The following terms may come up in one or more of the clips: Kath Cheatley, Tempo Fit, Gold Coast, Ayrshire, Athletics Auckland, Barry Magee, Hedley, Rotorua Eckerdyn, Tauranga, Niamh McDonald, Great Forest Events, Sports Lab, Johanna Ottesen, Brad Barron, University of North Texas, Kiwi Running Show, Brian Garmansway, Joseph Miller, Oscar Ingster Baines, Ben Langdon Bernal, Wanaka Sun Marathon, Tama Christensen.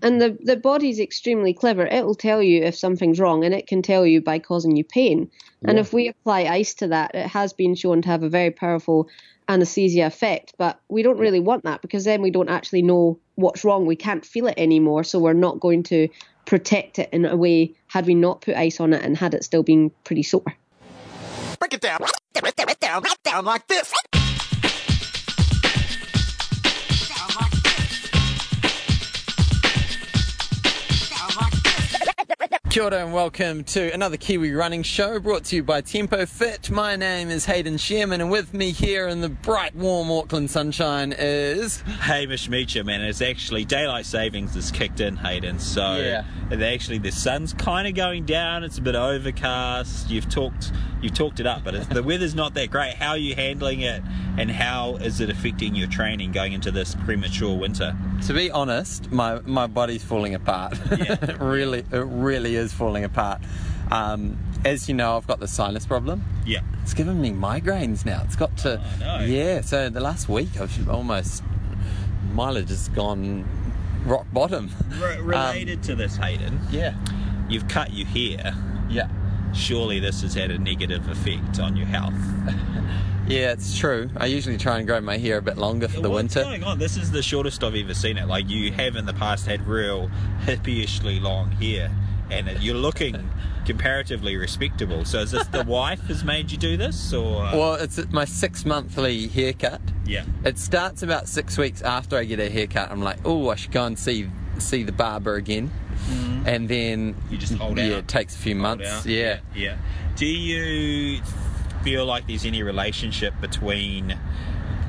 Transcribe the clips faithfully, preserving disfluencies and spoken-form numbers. And the, the body's extremely clever. It will tell you if something's wrong, and it can tell you by causing you pain. Yeah. And if we apply ice to that, it has been shown to have a very powerful anesthesia effect. But we don't really want that, because then we don't actually know what's wrong. We can't feel it anymore, so we're not going to protect it in a way had we not put ice on it and had it still been pretty sore. Break it down. Break it down. Break it down like this. Kia ora and welcome to another Kiwi Running Show brought to you by Tempo Fit. My name is Hayden Sherman, and with me here in the bright, warm Auckland sunshine is Hamish Meecher, man. It's actually daylight savings has kicked in, Hayden. So yeah. Actually, the sun's kind of going down. It's a bit overcast. You've talked, you've talked it up, but it's, the weather's not that great. How are you handling it, and how is it affecting your training going into this premature winter? To be honest, my my body's falling apart. Yeah. it really, it really is. is falling apart. Um, as you know, I've got the sinus problem. Yeah. It's given me migraines now. It's got to... Oh, no. Yeah, so the last week I've almost... mileage has gone rock bottom. R- related um, to this, Hayden. Yeah. You've cut your hair. Yeah. Surely this has had a negative effect on your health. Yeah, it's true. I usually try and grow my hair a bit longer for the What's winter. What's going on? This is the shortest I've ever seen it. Like, you have in the past had real hippie-ishly long hair. And you're looking comparatively respectable. So is this the wife has made you do this, or...? Well, it's my six-monthly haircut. Yeah. It starts about six weeks after I get a haircut. I'm like, oh, I should go and see see the barber again. Mm. And then... You just hold yeah, out. Yeah, it takes a few hold months. Yeah. yeah. Yeah. Do you feel like there's any relationship between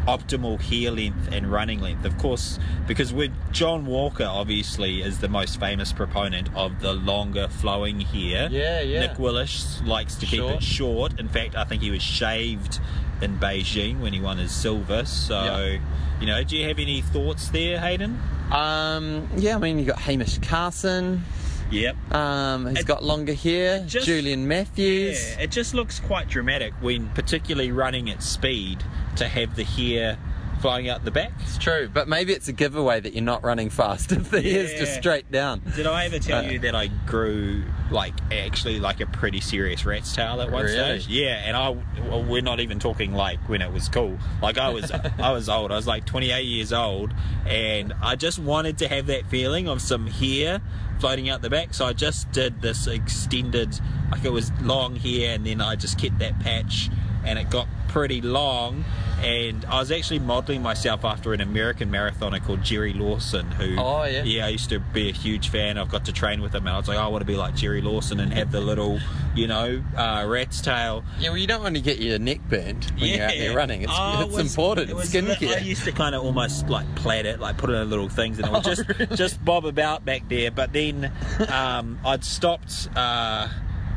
optimal hair length and running length? Of course, because we're, John Walker obviously is the most famous proponent of the longer flowing hair. Yeah, yeah. Nick Willis likes to keep short. it short. In fact, I think he was shaved in Beijing when he won his silver. So, yeah. you know, do you have any thoughts there, Hayden? Um, yeah, I mean, you've got Hamish Carson. Yep. Um, he's it, got longer hair. Just, Julian Matthews. Yeah, it just looks quite dramatic when particularly running at speed to have the hair flying out the back. It's true, but maybe it's a giveaway that you're not running fast if the yeah. hair's just straight down. Did I ever tell uh, you that I grew, like, actually like a pretty serious rat's tail at one really? stage? Yeah, and I, well, we're not even talking like when it was cool. Like, I was I was old. I was like twenty-eight years old, and I just wanted to have that feeling of some hair floating out the back, so I just did this extended, like, it was long hair, and then I just kept that patch, and it got pretty long, and I was actually modelling myself after an American marathoner called Jerry Lawson, who oh, yeah. yeah I used to be a huge fan. I've got to train with him, and I was like, I want to be like Jerry Lawson and have the little, you know, uh, rat's tail. Yeah, well, you don't want to get your neck burned when yeah. you're out there running. It's, oh, it's it was, important. It was, skincare. I used to kind of almost like plait it, like put it in little things, and it would oh, just really? just bob about back there. But then um, I'd stopped. Uh,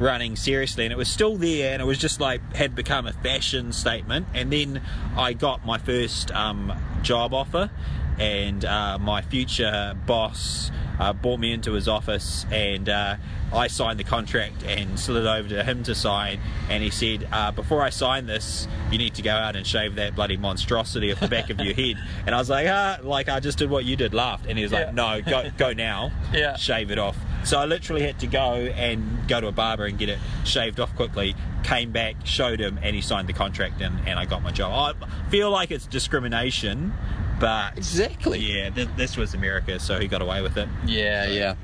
running seriously, and it was still there, and it was just like had become a fashion statement. And then I got my first um, job offer, and uh, my future boss uh, brought me into his office, and uh, I signed the contract and slid over to him to sign, and he said, uh, before I sign this, you need to go out and shave that bloody monstrosity off the back of your head. And I was like, ah, like I just did what you did, laughed. And he was yeah. like, no, go go now, yeah. shave it off. So I literally had to go and go to a barber and get it shaved off quickly, came back, showed him, and he signed the contract, and, and I got my job. I feel like it's discrimination, but... Exactly. Yeah, th- this was America, so he got away with it. Yeah, so. yeah.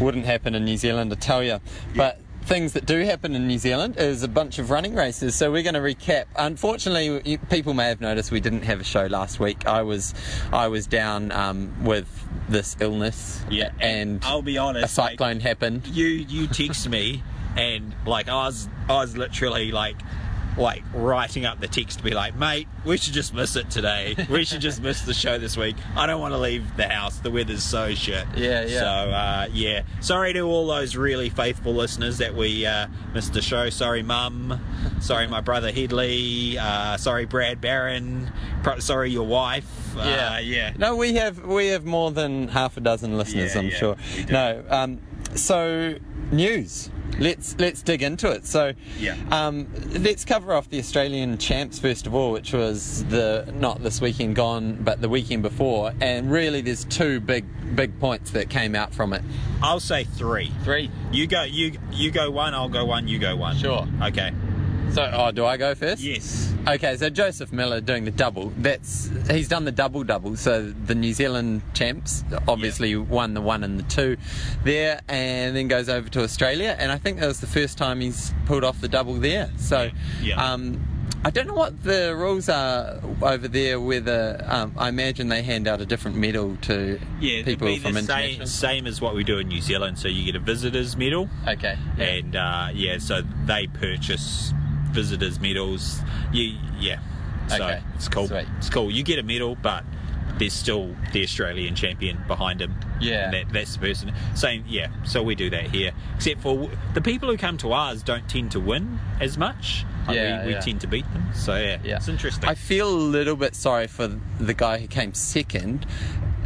Wouldn't happen in New Zealand, I tell you. But... Yeah. Things that do happen in New Zealand is a bunch of running races, so we're going to recap. Unfortunately, people may have noticed we didn't have a show last week. I was, I was down um, with this illness, yeah, and, and I'll be honest, a cyclone like, happened. You you text me, and like I was I was literally like. like writing up the text to be like, mate, we should just miss it today. We should just miss the show this week. I don't want to leave the house. The weather's so shit. Yeah, yeah. So, uh, yeah. Sorry to all those really faithful listeners that we uh, missed the show. Sorry, Mum. Sorry, my brother Hedley. Uh, sorry, Brad Barron. Pro- sorry, your wife. Yeah, uh, yeah. No, we have we have more than half a dozen listeners, yeah, I'm yeah, sure. No, um, so news. Let's let's dig into it. So, yeah. um, let's cover off the Australian champs first of all, which was the not this weekend gone, but the weekend before. And really, there's two big big points that came out from it. I'll say three. Three. You go. You you go one. I'll go one. You go one. Sure. Okay. So, oh, do I go first? Yes. Okay, so Joseph Miller doing the double. That's he's done the double double. So the New Zealand champs obviously yeah. won the one and the two there, and then goes over to Australia. And I think that was the first time he's pulled off the double there. So, yeah. Yeah. um I don't know what the rules are over there. Whether um, I imagine they hand out a different medal to yeah, people it'd be from the international. Same, same as what we do in New Zealand. So you get a visitors medal. Okay. Yeah. And uh, yeah, so they purchase. Visitors medals, you, yeah. So okay. it's cool. Sweet. It's cool. You get a medal, but there's still the Australian champion behind him. Yeah, and that, that's the person. Same, yeah. So we do that here, except for the people who come to ours don't tend to win as much. Like yeah, we, we yeah. tend to beat them. So yeah, yeah, it's interesting. I feel a little bit sorry for the guy who came second.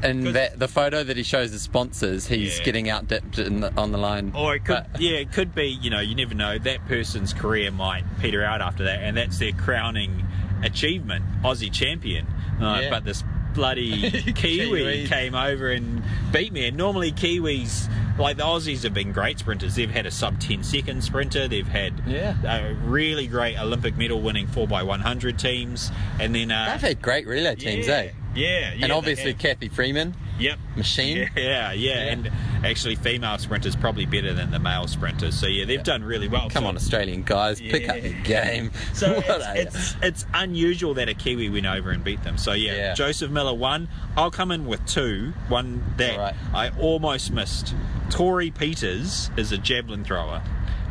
And that the photo that he shows his sponsors, he's yeah. getting out dipped in the, on the line. Or it could, yeah, it could be, you know, you never know. That person's career might peter out after that, and that's their crowning achievement, Aussie champion. Uh, yeah. But this bloody Kiwi came over and beat me. And normally Kiwis, like the Aussies have been great sprinters. They've had a sub ten second sprinter. They've had yeah. uh, really great Olympic medal winning four by one hundred teams. And then... Uh, they've had great relay teams, yeah. eh? Yeah, yeah. And obviously Kathy Freeman. Yep. Machine. Yeah, yeah, yeah. And actually female sprinters probably better than the male sprinters. So yeah, they've yeah. done really well. Come so, on, Australian guys, yeah. pick up your game. So it's, it's it's unusual that a Kiwi went over and beat them. So yeah, yeah. Joseph Miller won. I'll come in with two. One that right. I almost missed. Tori Peters is a javelin thrower.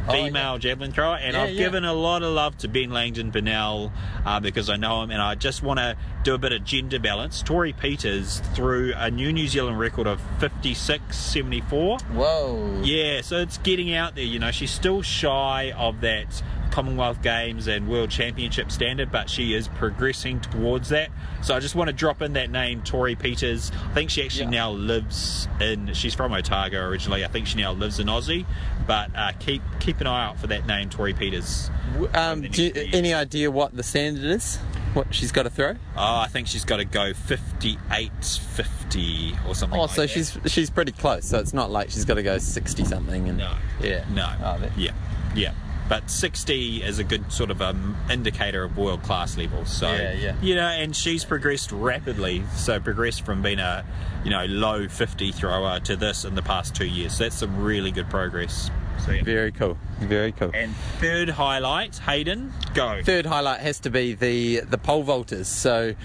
Female oh, yeah. javelin thrower, and yeah, I've yeah. given a lot of love to Ben Langdon Bernal uh, because I know him, and I just want to do a bit of gender balance. Tori Peters threw a new New Zealand record of fifty-six seventy-four. Whoa! Yeah, so it's getting out there. You know, she's still shy of that Commonwealth Games and World Championship standard, but she is progressing towards that. So I just want to drop in that name, Tori Peters. I think she actually yeah. now lives in, she's from Otago originally, I think she now lives in Aussie, but uh, keep keep an eye out for that name, Tori Peters. Um, do you, any idea what the standard is? What she's got to throw? Oh, I think she's got to go fifty-eight fifty or something oh, like so that. Oh, so she's she's pretty close, so it's not like she's got to go sixty something. And, no. Yeah. No. Oh, yeah. Yeah. But sixty is a good sort of um, indicator of world-class level. So, yeah, yeah. you know, and she's progressed rapidly. So progressed from being a, you know, low fifty thrower to this in the past two years. So that's some really good progress. So, yeah. Very cool. Very cool. And third highlight, Hayden, go. Third highlight has to be the, the pole vaulters. So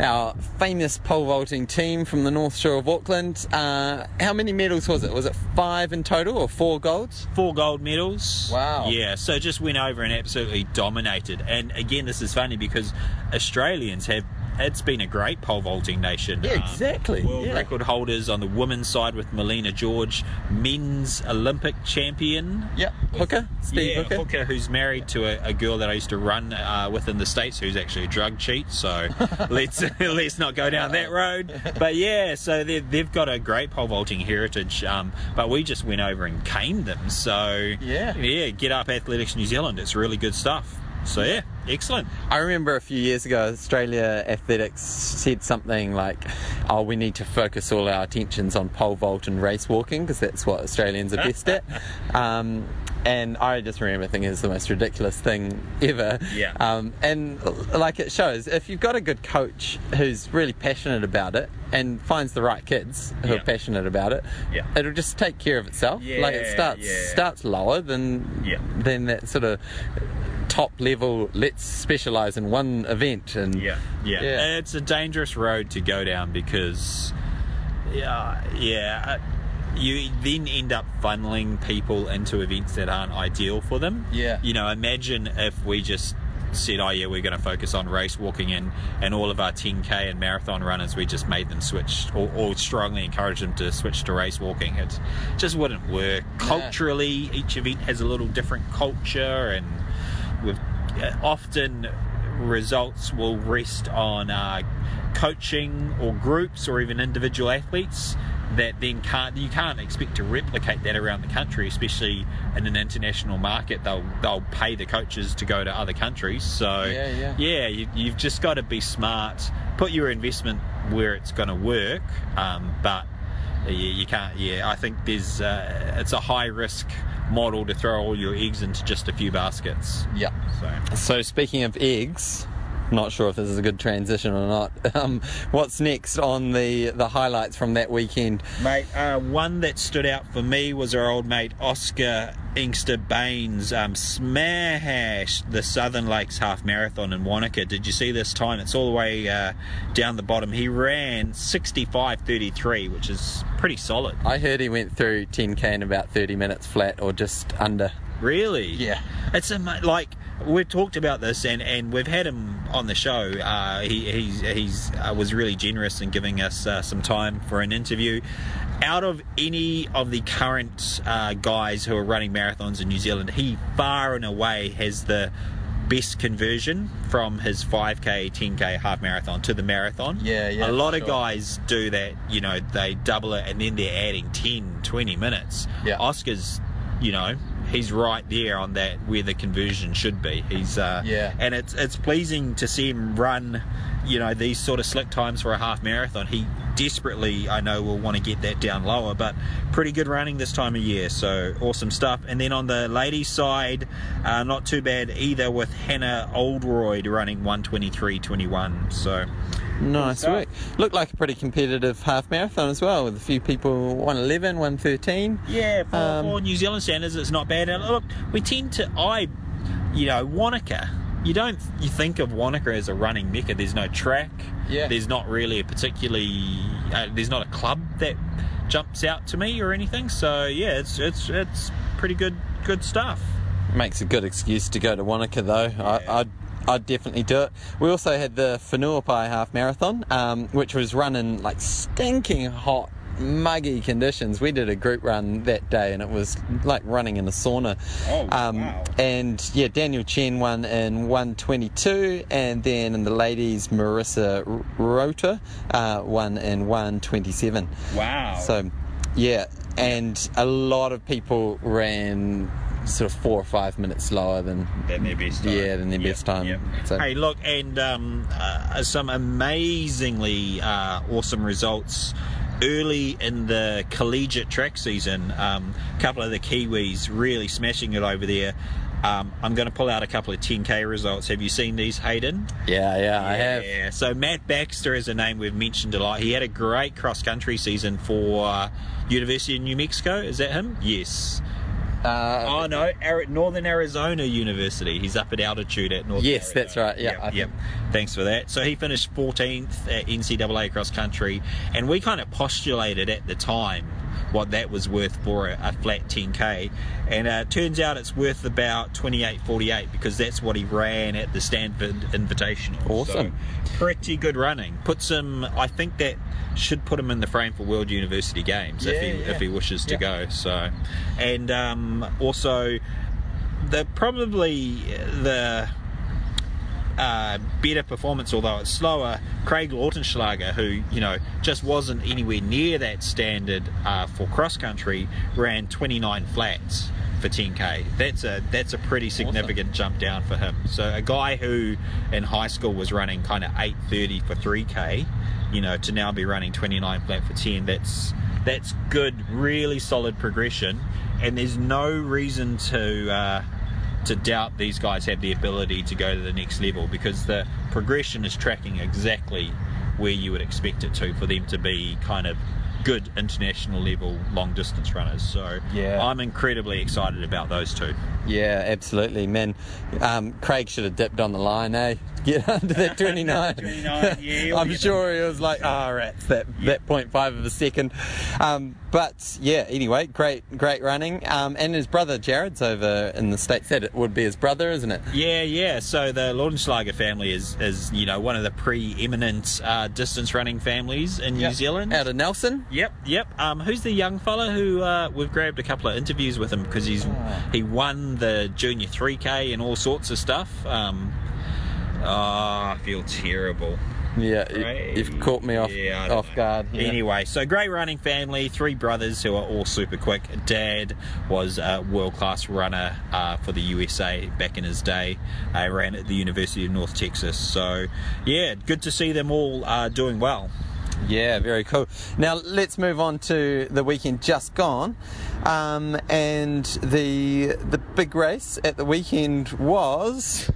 yeah. our famous pole vaulting team from the North Shore of Auckland. Uh, how many medals was it? Was it five in total or four golds? Four gold medals. Wow. Yeah, so just went over and absolutely dominated. And again, this is funny because Australians have... It's been a great pole vaulting nation. Yeah, exactly. Um, world yeah. record holders on the women's side with Melina George, men's Olympic champion. Yep, Hooker. Steve yeah, Hooker. Hooker, who's married to a, a girl that I used to run uh, with in the States, who's actually a drug cheat. So let's let's not go down that road. But yeah, so they've got a great pole vaulting heritage. Um, but we just went over and caned them. So yeah, yeah, get up Athletics New Zealand. It's really good stuff. So yeah, excellent. I remember a few years ago, Australia Athletics said something like, oh, we need to focus all our attentions on pole vault and race walking because that's what Australians are best at. Um, and I just remember thinking it's the most ridiculous thing ever. Yeah. Um, and like it shows, if you've got a good coach who's really passionate about it and finds the right kids who yeah. are passionate about it, yeah. it'll just take care of itself. Yeah, like it starts yeah. starts lower than yeah. than that sort of... top level, let's specialize in one event. And yeah, yeah yeah it's a dangerous road to go down because yeah yeah you then end up funneling people into events that aren't ideal for them. Yeah you know imagine if we just said, oh yeah, we're going to focus on race walking and and all of our ten K and marathon runners, we just made them switch or, or strongly encourage them to switch to race walking. It just wouldn't work culturally. nah. Each event has a little different culture, and With, uh, often results will rest on uh, coaching or groups or even individual athletes that then can't you can't expect to replicate that around the country, especially in an international market. They'll they'll pay the coaches to go to other countries. So yeah, yeah. yeah you, you've just got to be smart. Put your investment where it's going to work, um, but yeah, you can't. Yeah, I think there's uh, it's a high risk model to throw all your eggs into just a few baskets. Yeah. So, so speaking of eggs. Not sure if this is a good transition or not. Um, what's next on the, the highlights from that weekend? Mate, uh, one that stood out for me was our old mate Oscar Ingster Baines um, smashed the Southern Lakes Half Marathon in Wanaka. Did you see this time? It's all the way uh, down the bottom. He ran sixty-five thirty-three, which is pretty solid. I heard he went through ten K in about thirty minutes flat or just under. Really? Yeah. It's a, like... We've talked about this, and, and we've had him on the show. Uh, he he's, he's uh, was really generous in giving us uh, some time for an interview. Out of any of the current uh, guys who are running marathons in New Zealand, he far and away has the best conversion from his five K, ten K, half marathon to the marathon. Yeah, yeah. A lot of sure. guys do that. You know, they double it, and then they're adding ten, twenty minutes. Yeah. Oscar's, you know... he's right there on that where the conversion should be. He's uh, yeah, and it's it's pleasing to see him run, you know, these sort of slick times for a half marathon. He desperately, I know, will want to get that down lower, but pretty good running this time of year. So awesome stuff. And then on the ladies' side, uh, not too bad either with Hannah Oldroyd running one twenty-three twenty-one. So. Nice work. Looked like a pretty competitive half marathon as well, with a few people one eleven, one thirteen. Yeah, for, um, for New Zealand standards, it's not bad. And look, we tend to, I, you know, Wanaka. You don't you think of Wanaka as a running mecca. There's no track. Yeah. There's not really a particularly. Uh, there's not a club that jumps out to me or anything. So yeah, it's it's it's pretty good good stuff. Makes a good excuse to go to Wanaka though. Yeah. I. I'd I'd definitely do it. We also had the Whenuapai Half Marathon, um, which was run in like stinking hot, muggy conditions. We did a group run that day, and it was like running in a sauna. Oh, um, wow. And yeah, Daniel Chen won in one twenty-two, and then in the ladies, Marissa Rota uh, won in one twenty-seven. Wow. So, yeah, and a lot of people ran... sort of four or five minutes lower than, than their best time. Yeah, than their yep, best time. Yep. So. Hey, look, and um, uh, some amazingly uh, awesome results early in the collegiate track season. Um, a couple of the Kiwis really smashing it over there. Um, I'm going to pull out a couple of ten K results. Have you seen these, Hayden? Yeah, yeah, yeah. I have. Yeah. So Matt Baxter is a name we've mentioned a lot. He had a great cross-country season for uh, University of New Mexico. Is that him? Yes. Uh, oh no, Northern Arizona University. He's up at altitude at Northern yes, Arizona. Yes, that's right. Yeah, yep, yep. Thanks for that. So he finished fourteenth at N C A A cross country, and we kind of postulated at the time what that was worth for a, a flat ten K, and uh, turns out it's worth about twenty-eight forty-eight because that's what he ran at the Stanford Invitational. Awesome, so pretty good running. Puts him, I think that should put him in the frame for World University Games yeah, if he yeah. if he wishes to yeah. go. So, and um, also the probably the. Uh, better performance, although it's slower, Craig Lautenschlager, who, you know, just wasn't anywhere near that standard uh, for cross country, ran twenty-nine flats for ten K. That's a that's a pretty significant awesome. jump down for him. So a guy who in high school was running kind of eight thirty for three K, you know, to now be running twenty-nine flat for ten, that's that's good, really solid progression, and there's no reason to uh, to doubt these guys have the ability to go to the next level, because the progression is tracking exactly where you would expect it to for them to be kind of good international level long distance runners. So yeah. I'm incredibly excited about those two. Yeah, absolutely, man. Um, Craig should have dipped on the line, eh? Get under that twenty-nine. twenty-nine yeah, I'm sure he was like, oh, rats, that, yeah. that point five of a second. Um, but yeah, anyway, great, great running. Um, and his brother Jared's over in the States. That would be his brother, isn't it? Yeah, yeah. So the Lautenschlager family is, is you know, one of the preeminent uh, distance running families in yep. New Zealand. Out of Nelson. Yep, yep. Um, who's the young fella who uh, we've grabbed a couple of interviews with him because he's he won the junior three K and all sorts of stuff. Um, oh, I feel terrible. Yeah, right? You've caught me off, yeah, off guard. Yeah. Anyway, so great running family, three brothers who are all super quick. Dad was a world-class runner uh, for the U S A back in his day. I ran at the University of North Texas. So, yeah, good to see them all uh, doing well. Yeah, very cool. Now let's move on to the weekend just gone, um, and the the big race at the weekend was.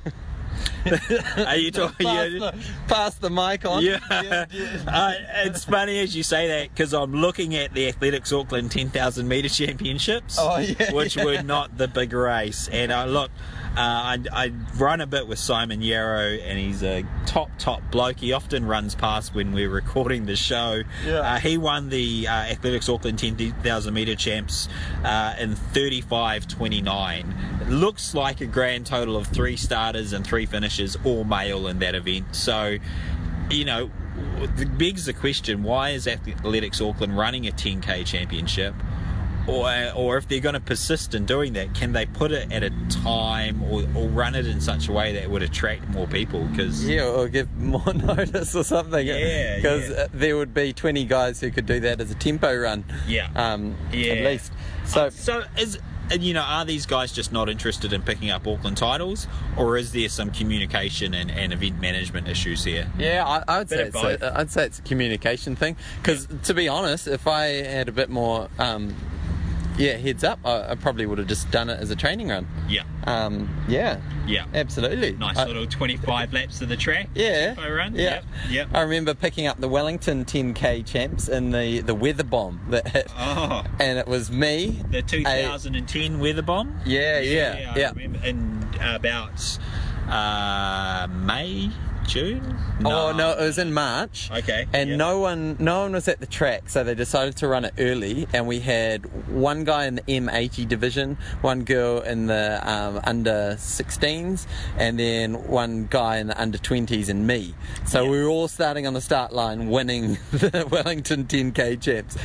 Are you talking? Pass, yeah. the, pass the mic on. Yeah, yeah, yeah. Uh, it's funny as you say that because I'm looking at the Athletics Auckland ten thousand metre championships, oh, yeah, which yeah. were not the big race, and I look. Uh, I, I run a bit with Simon Yarrow, and he's a top, top bloke. He often runs past when we're recording the show. Yeah. Uh, he won the uh, Athletics Auckland ten thousand metre champs uh, in thirty-five twenty-nine. It looks like a grand total of three starters and three finishes, all male in that event. So, you know, it begs the question, why is Athletics Auckland running a ten K championship? Or, or if they're going to persist in doing that, can they put it at a time or, or run it in such a way that it would attract more people? Cause, yeah, or give more notice or something. Yeah, Because yeah. there would be twenty guys who could do that as a tempo run. Yeah. Um, yeah. At least. So, uh, so is... You know, are these guys just not interested in picking up Auckland titles, or is there some communication and, and event management issues here? Yeah, I, I would say it's a, I'd say it's a communication thing. Because yeah. to be honest, if I had a bit more, um, yeah, heads up, I, I probably would have just done it as a training run. Yeah. Um. Yeah. Yeah. Absolutely. Nice I, little twenty-five laps of the track. Yeah. Tempo run. Yeah. Yep. Yep. I remember picking up the Wellington ten K champs in the the weather bomb that hit. Oh. And it was me. The two thousand ten a, weather bomb. Yeah. Yeah. Yeah. I yeah. remember in about uh, May. June? No. Oh no, it was in March. Okay. And yep. no one no one was at the track, so they decided to run it early, and we had one guy in the M eighty division, one girl in the um, under sixteens, and then one guy in the under twenties and me. So yep. we were all starting on the start line winning the Wellington ten K champs.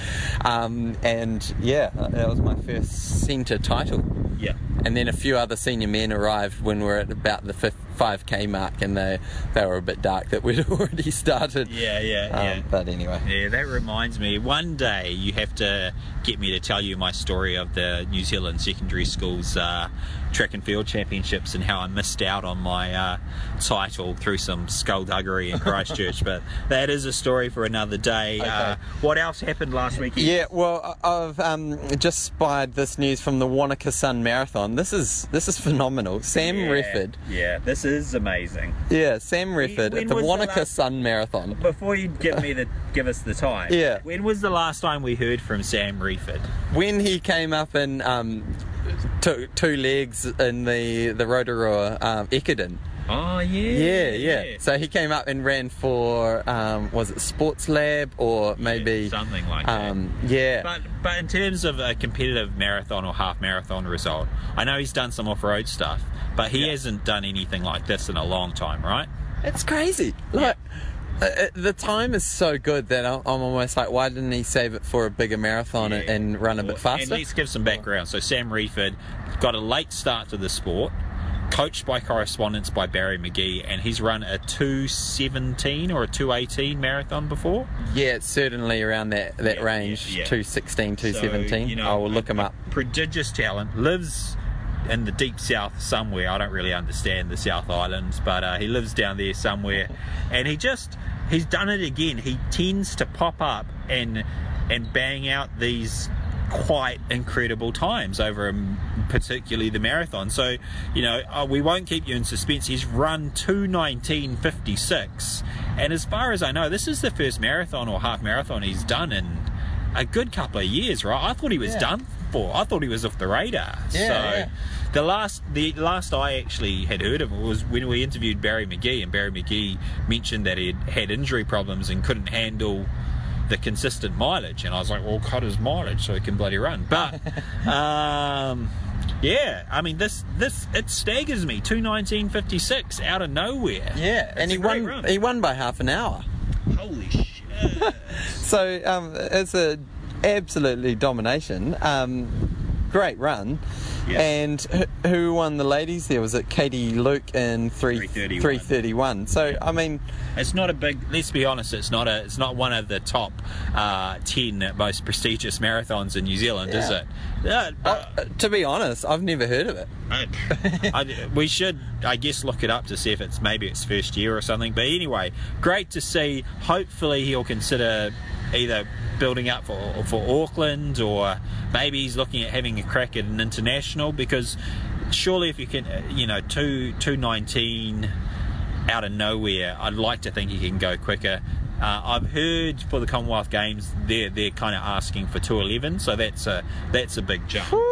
Um, and yeah, that was my first centre title. Yeah. And then a few other senior men arrived when we were at about the five K mark, and they, they were a bit dark that we'd already started. Yeah, yeah, um, yeah. But anyway. Yeah, that reminds me. One day you have to get me to tell you my story of the New Zealand secondary schools uh, track and field championships and how I missed out on my uh, title through some skullduggery in Christchurch. But that is a story for another day. Okay. Uh, what else happened last weekend? Yeah, well, I've um, just spied this news from the Wanaka Sun Marathon. This is this is phenomenal. Sam yeah, Refford. Yeah, this is amazing. Yeah, Sam Refford when, when at the Wanaka the last, Sun Marathon. Before you give me the give us the time. Yeah. When was the last time we heard from Sam Refford? When he came up in um, two, two legs in the the Rotorua um, Ekiden. Oh yeah, yeah, yeah, yeah. So he came up and ran for um, was it Sports Lab or maybe yeah, something like um, that. Yeah. But but in terms of a competitive marathon or half marathon result, I know he's done some off-road stuff, but he yeah. hasn't done anything like this in a long time, right? It's crazy. Like yeah. uh, the time is so good that I'm, I'm almost like, why didn't he save it for a bigger marathon yeah. and, and run a bit faster? And let's give some background. So Sam Refford got a late start to the sport. Coached by correspondence by Barry Magee, and he's run a two seventeen or a two eighteen marathon before. Yeah, it's certainly around that, that yeah, range, yeah, yeah. two sixteen, two seventeen. So, you know, I will look a, him up. Prodigious talent, lives in the deep south somewhere. I don't really understand the South Islands, but uh, he lives down there somewhere, and he just he's done it again. He tends to pop up and and bang out these quite incredible times over particularly the marathon. So, you know, uh, we won't keep you in suspense. He's run two nineteen fifty-six, and as far as I know, this is the first marathon or half marathon he's done in a good couple of years, right? I thought he was yeah. done for. I thought he was off the radar. Yeah, so yeah. the last the last I actually had heard of it was when we interviewed Barry Magee, and Barry Magee mentioned that he had injury problems and couldn't handle the consistent mileage, and I was like, well, cut his mileage so he can bloody run. But um yeah, I mean, this this it staggers me, two nineteen fifty-six out of nowhere. Yeah, it's and he won run. he won by half an hour. Holy shit. So um it's a absolutely domination. um great run. Yeah. And who, who won the ladies there? Was it Katie Luke in three thirty-one? So yeah. I mean, it's not a big. Let's be honest. It's not a. It's not one of the top uh, ten most prestigious marathons in New Zealand, yeah. is it? Yeah. Uh, uh, to be honest, I've never heard of it. I, I, we should, I guess, look it up to see if it's maybe its first year or something. But anyway, great to see. Hopefully, he'll consider either building up for for Auckland, or maybe he's looking at having a crack at an international, because surely if you can, you know, two nineteen out of nowhere, I'd like to think he can go quicker. Uh, I've heard for the Commonwealth Games they're they're kind of asking for two eleven, so that's a that's a big jump. Woo.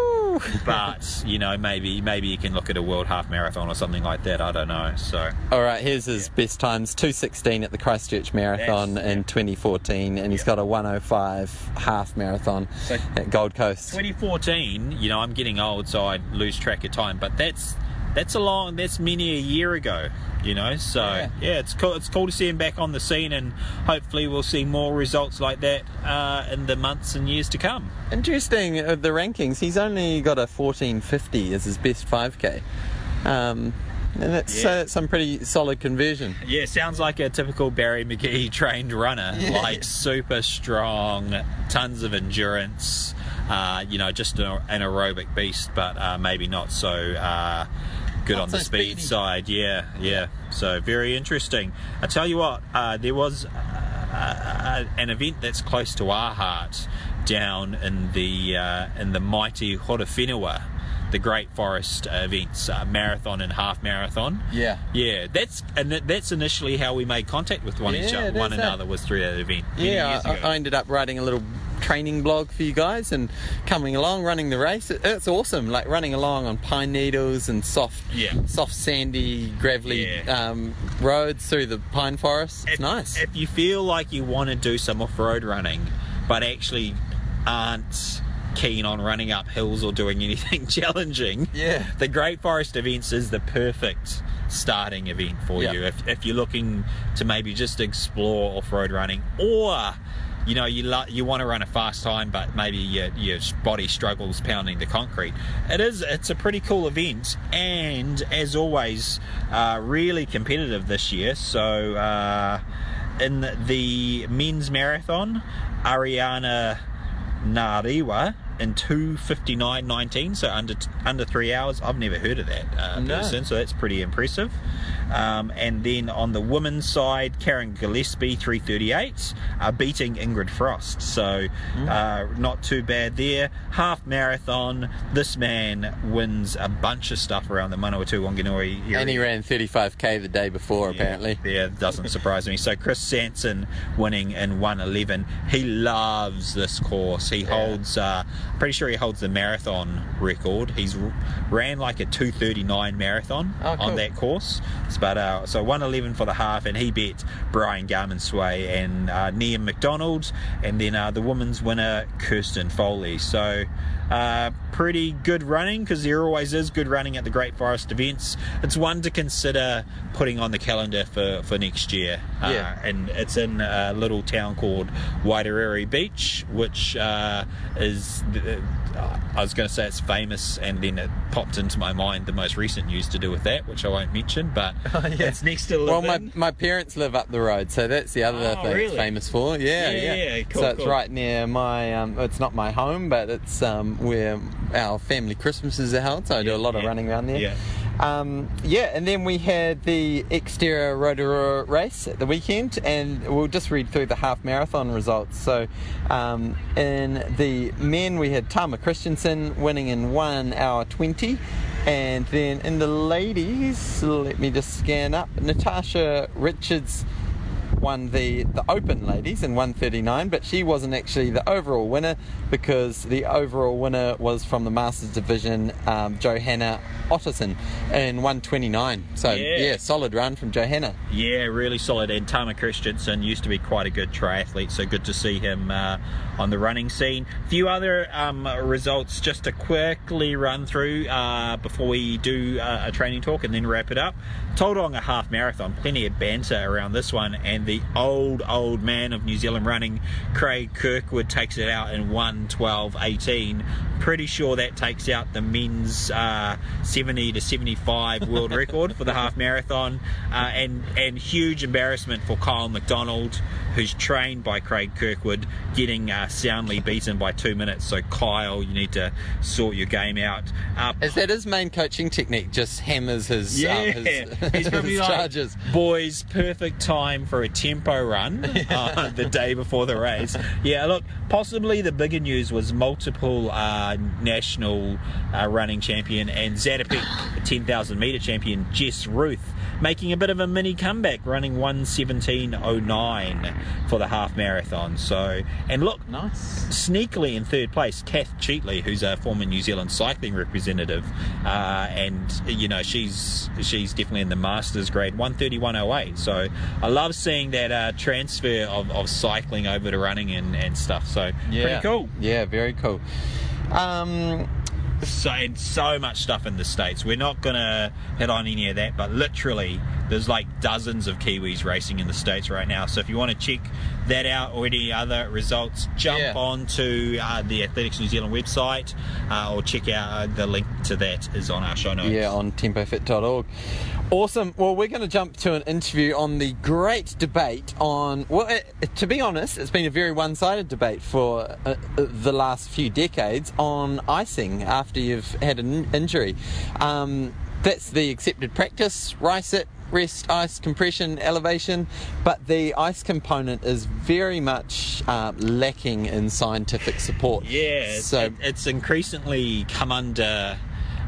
But you know, maybe maybe you can look at a world half marathon or something like that. I don't know. So all right, here's his yeah. best times: two sixteen at the Christchurch Marathon that's, in yeah. twenty fourteen, and yeah. he's got a one oh five half marathon so at Gold Coast. twenty fourteen. You know, I'm getting old, so I lose track of time. But that's that's a long. That's many a year ago. You know, so yeah. yeah, it's cool. It's cool to see him back on the scene, and hopefully we'll see more results like that uh, in the months and years to come. Interesting, uh, the rankings. He's only got a fourteen fifty as his best five k, um, and that's yeah. uh, some pretty solid conversion. Yeah, sounds like a typical Barry Magee trained runner, yeah. like super strong, tons of endurance. Uh, you know, just an, an aerobic beast, but uh, maybe not so. Uh, Good Not on so the speed speedy. side, yeah, yeah. So very interesting. I tell you what, uh, there was uh, uh, an event that's close to our heart down in the uh, in the mighty Horowhenua, the Great Forest Events uh, marathon and half marathon. Yeah, yeah. That's and that's initially how we made contact with one yeah, each other, one another that. was through that event. Yeah, I, I ended up writing a little training blog for you guys and coming along running the race. It, it's awesome, like running along on pine needles and soft yeah. soft sandy gravelly yeah. um, roads through the pine forest. It's if, nice if you feel like you want to do some off-road running but actually aren't keen on running up hills or doing anything challenging, yeah the Great Forest Events is the perfect starting event for yeah. you if, if you're looking to maybe just explore off-road running, or you know, you lo- you want to run a fast time, but maybe your, your body struggles pounding the concrete. It is, it's a pretty cool event, and as always, uh, really competitive this year. So uh, in the, the men's marathon, Ariana Nariwa in two fifty-nine nineteen, so under under three hours. I've never heard of that uh, no. person, so that's pretty impressive. Um, and then on the women's side, Karen Gillespie three thirty-eight, uh, beating Ingrid Frost, so uh, not too bad there. Half marathon, this man wins a bunch of stuff around the Manawatu Wanganui area. And he ran thirty-five k the day before, yeah, apparently. Yeah, doesn't surprise me. So Chris Sanson winning in one eleven. He loves this course. He yeah. holds... Uh, pretty sure he holds the marathon record. He's ran like a two thirty-nine marathon oh, cool. on that course. But uh, so one eleven for the half, and he beat Brian Garmansway and uh, Niamh McDonald, and then uh, the women's winner Kirsten Foley. So uh, pretty good running, because there always is good running at the Great Forest Events. It's one to consider putting on the calendar for, for next year. Uh, yeah. And it's in a little town called Waitarere Beach, which uh, is the, I was going to say it's famous, and then it popped into my mind the most recent news to do with that, which I won't mention, but oh, yeah. it's next to Well, my, my parents live up the road, so that's the other oh, thing really? it's famous for. Yeah, yeah. yeah. yeah cool, so cool. It's right near my, um, it's not my home, but it's um, where our family Christmases are held, so I yeah, do a lot yeah, of running around there. Yeah. Um, yeah, and then we had the Xterra Rotorua race at the weekend, and we'll just read through the half marathon results. So um, in the men, we had Tama Christensen winning in one hour twenty, and then in the ladies, let me just scan up, Natasha Richards won the, the open ladies in one thirty-nine, but she wasn't actually the overall winner, because the overall winner was from the Masters division, um, Johanna Ottesen in one twenty-nine. So yeah. yeah, solid run from Johanna. Yeah, really solid. And Tama Christensen used to be quite a good triathlete, so good to see him uh, on the running scene. A few other um, results just to quickly run through uh, before we do uh, a training talk and then wrap it up. Tauranga half marathon, plenty of banter around this one, and the the old, old man of New Zealand running, Craig Kirkwood, takes it out in one twelve eighteen. Pretty sure that takes out the men's uh, seventy to seventy-five world record for the half marathon. Uh, and, and huge embarrassment for Kyle McDonald, who's trained by Craig Kirkwood, getting uh, soundly beaten by two minutes. So, Kyle, you need to sort your game out. Uh, Is that his main coaching technique? Just hammers his, yeah. uh, his, He's his like, charges. Boys, perfect time for a tempo run uh, the day before the race. Yeah, look, possibly the bigger news was multiple uh, national uh, running champion and Zatopek ten thousand metre champion Jess Ruth making a bit of a mini comeback, running one seventeen oh nine for the half marathon. So, and look, nice. Sneakily in third place, Kath Cheatley, who's a former New Zealand cycling representative, uh, and you know she's she's definitely in the Masters grade, one thirty-one oh eight. So I love seeing that uh, transfer of, of cycling over to running and, and stuff. So yeah. Pretty cool. Yeah, very cool. Um, So, and so much stuff in the States. We're not going to hit on any of that, but literally there's like dozens of Kiwis racing in the States right now. So if you want to check that out or any other results, jump yeah. on to uh, the Athletics New Zealand website uh, or check out uh, the link to that is on our show notes. Yeah, on tempo fit dot org. Awesome. Well, we're going to jump to an interview on the great debate on... Well, it, to be honest, it's been a very one-sided debate for uh, the last few decades on icing after you've had an injury. Um, that's the accepted practice, rice it, rest, ice, compression, elevation, but the ice component is very much uh, lacking in scientific support. Yeah, so it, it's increasingly come under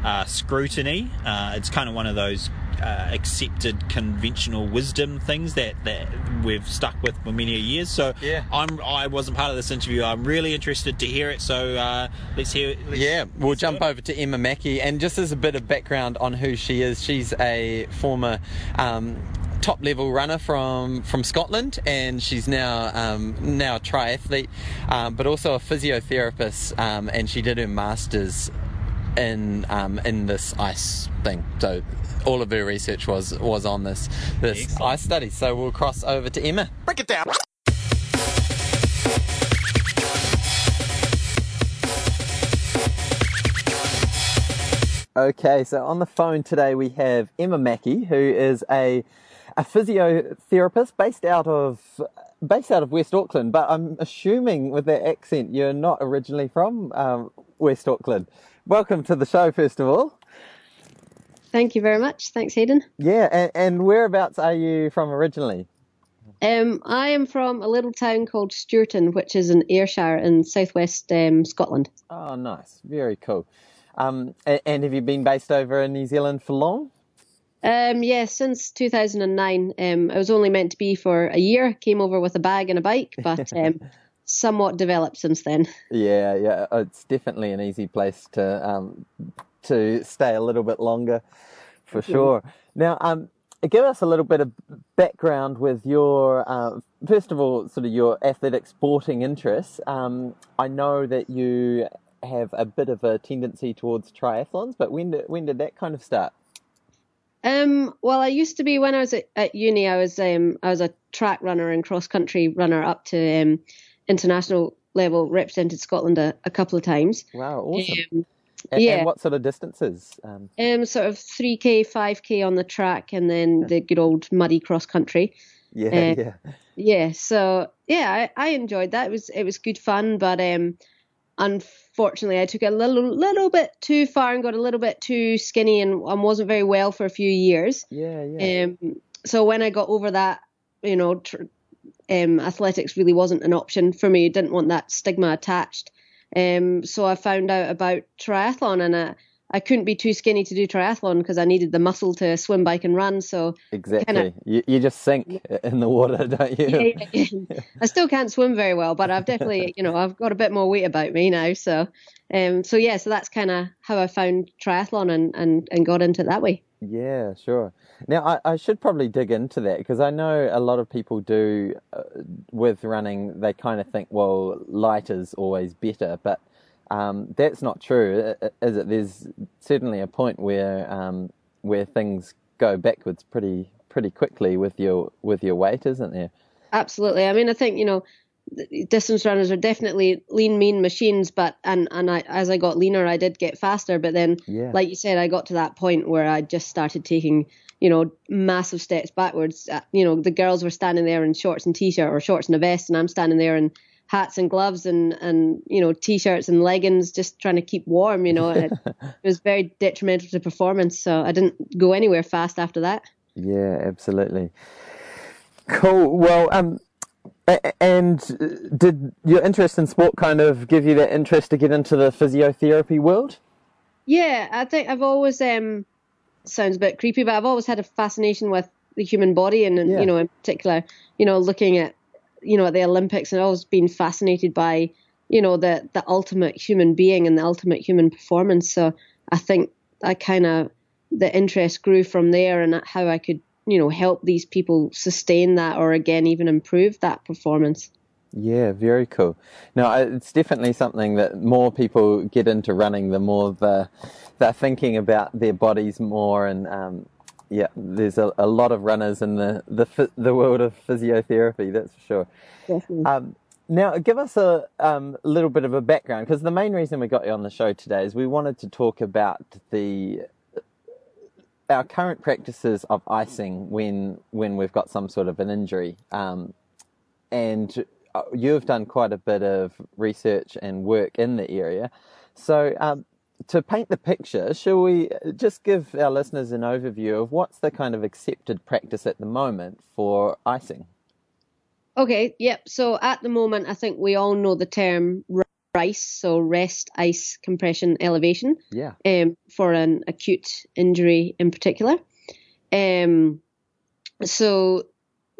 uh, scrutiny. Uh, it's kind of one of those... Uh, accepted conventional wisdom things that, that we've stuck with for many years. So yeah. I'm I wasn't part of this interview. I'm really interested to hear it. So uh, let's hear it. Let's, yeah, we'll jump over to Emma Mackey, and just as a bit of background on who she is, she's a former um, top level runner from from Scotland, and she's now um, now a triathlete, um, but also a physiotherapist, um, and she did her master's in um, in this ice thing. So all of her research was was on this this Excellent. ice study. So we'll cross over to Emma. Break it down. Okay, so on the phone today we have Emma Mackey, who is a a physiotherapist based out of based out of West Auckland. But I'm assuming with that accent, you're not originally from um, West Auckland. Welcome to the show, first of all. Thank you very much. Thanks, Hayden. Yeah, and, and whereabouts are you from originally? Um, I am from a little town called Stewarton, which is in Ayrshire in southwest um, Scotland. Oh, nice. Very cool. Um, and, and have you been based over in New Zealand for long? Um, yeah, since two thousand nine. Um, I was only meant to be for a year. Came over with a bag and a bike, but... Um, somewhat developed since then. Yeah, yeah, it's definitely an easy place to um, to stay a little bit longer, for sure. Now, um, give us a little bit of background with your, uh, first of all, sort of your athletic sporting interests. Um, I know that you have a bit of a tendency towards triathlons, but when did, when did that kind of start? Um, well, I used to be, when I was at, at uni, I was um, I was a track runner and cross-country runner up to... Um, international level, represented Scotland a, a couple of times. Wow, awesome. Um, and, yeah. and what sort of distances? Um, um, sort of three K, five K on the track, and then yeah. the good old muddy cross country. Yeah, uh, yeah. Yeah, so, yeah, I, I enjoyed that. It was it was good fun, but um, unfortunately I took it a little, little bit too far and got a little bit too skinny and, and wasn't very well for a few years. Yeah, yeah. Um, so when I got over that, you know, tr- Um, athletics really wasn't an option for me. I didn't want that stigma attached. Um, so I found out about triathlon, and I, I couldn't be too skinny to do triathlon because I needed the muscle to swim, bike and run. So exactly. Kinda, you, you just sink yeah. in the water, don't you? Yeah, yeah, yeah. I still can't swim very well, but I've definitely, you know, I've got a bit more weight about me now. So, um, so yeah, so that's kind of how I found triathlon and, and, and got into it that way. Yeah, sure. Now, I, I should probably dig into that because I know a lot of people do uh, with running, they kind of think, well, light is always better, but um, that's not true, is it? There's certainly a point where um, where things go backwards pretty pretty quickly with your with your weight, isn't there? absolutely. I mean, I think, you know, distance runners are definitely lean, mean machines, but and and I, as I got leaner, I did get faster. But then, yeah. like you said, I got to that point where I just started taking, you know, massive steps backwards. You know, the girls were standing there in shorts and t-shirt, or shorts and a vest, and I'm standing there in hats and gloves and and you know t-shirts and leggings, just trying to keep warm. You know, it, it was very detrimental to performance. So I didn't go anywhere fast after that. Yeah, absolutely. Cool. Well, um. And did your interest in sport kind of give you that interest to get into the physiotherapy world? Yeah, I think I've always, um, sounds a bit creepy, but I've always had a fascination with the human body and, yeah. you know, in particular, you know, looking at, you know, at the Olympics, and I've always been fascinated by, you know, the, the ultimate human being and the ultimate human performance. So I think I kind of, the interest grew from there, and how I could, you know, help these people sustain that, or again, even improve that performance. Yeah, very cool. Now, it's definitely something that more people get into running, the more the, they're thinking about their bodies more. And um, yeah, there's a, a lot of runners in the, the the world of physiotherapy, that's for sure. Definitely. Um, now, give us a um, little bit of a background, because the main reason we got you on the show today is we wanted to talk about the our current practices of icing when when we've got some sort of an injury, um, and you've done quite a bit of research and work in the area. So um, to paint the picture, shall we just give our listeners an overview of what's the kind of accepted practice at the moment for icing? Okay, yep. So at the moment, I think we all know the term RICE, so rest, ice, compression, elevation, yeah. um, for an acute injury in particular. Um, so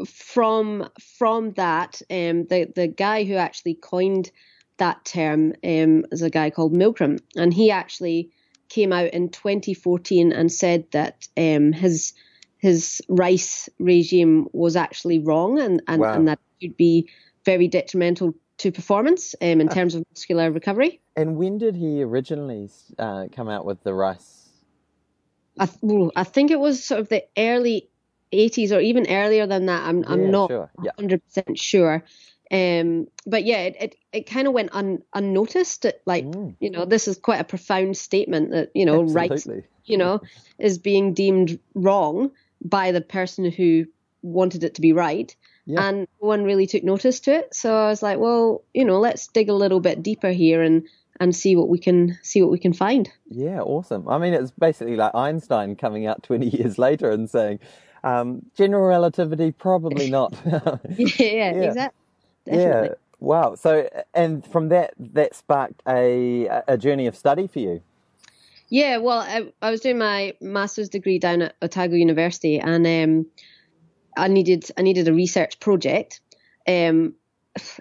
from from that, um, the, the guy who actually coined that term um, is a guy called Milgram, and he actually came out in twenty fourteen and said that um, his his RICE regime was actually wrong, and, and, wow. and that it would be very detrimental to performance um, in terms of muscular recovery. And when did he originally uh, come out with the RICE? I, th- well, I think it was sort of the early eighties or even earlier than that. I'm yeah, I'm not sure. yeah. one hundred percent sure. Um, but yeah, it it, it kind of went un, unnoticed. It, like, mm. you know, this is quite a profound statement that, you know, RICE, you know, is being deemed wrong by the person who wanted it to be right. Yeah. And no one really took notice to it. So I was like, well, you know, let's dig a little bit deeper here and, and see what we can see what we can find. Yeah, awesome. I mean, it's basically like Einstein coming out twenty years later and saying, um, general relativity, probably not. yeah, yeah, exactly. Definitely. Yeah, wow. So, and from that, that sparked a a journey of study for you. Yeah, well, I, I was doing my master's degree down at Otago University, and um, I needed I needed a research project. Um,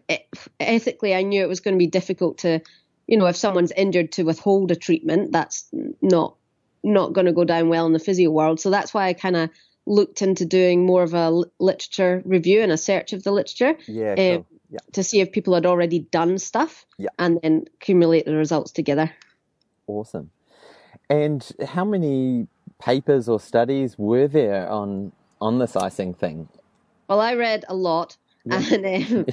it, ethically, I knew it was going to be difficult to, you know, if someone's injured, to withhold a treatment. That's not not going to go down well in the physio world. So that's why I kind of looked into doing more of a literature review and a search of the literature, yeah, um, cool. yeah. to see if people had already done stuff, yeah. and then accumulate the results together. Awesome. And how many papers or studies were there on on this icing thing? Well, I read a lot, yeah. and um,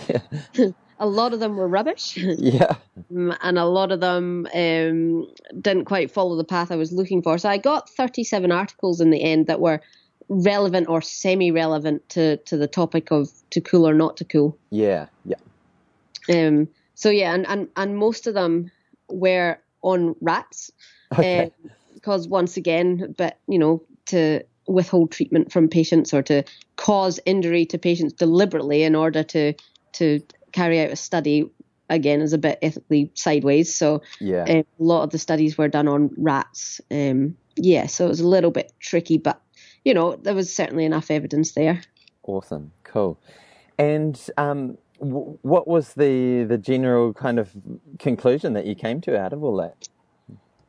yeah. a lot of them were rubbish. Yeah, and a lot of them um, didn't quite follow the path I was looking for. So I got thirty-seven articles in the end that were relevant or semi-relevant to, to the topic of to cool or not to cool. Yeah, yeah. Um. So yeah, and and, and most of them were on rats, okay. um, because once again, but you know, to withhold treatment from patients or to cause injury to patients deliberately in order to to carry out a study, again, is a bit ethically sideways. So yeah. um, a lot of the studies were done on rats. Um, yeah, so it was a little bit tricky, but, you know, there was certainly enough evidence there. Awesome. Cool. And um, w- what was the, the general kind of conclusion that you came to out of all that?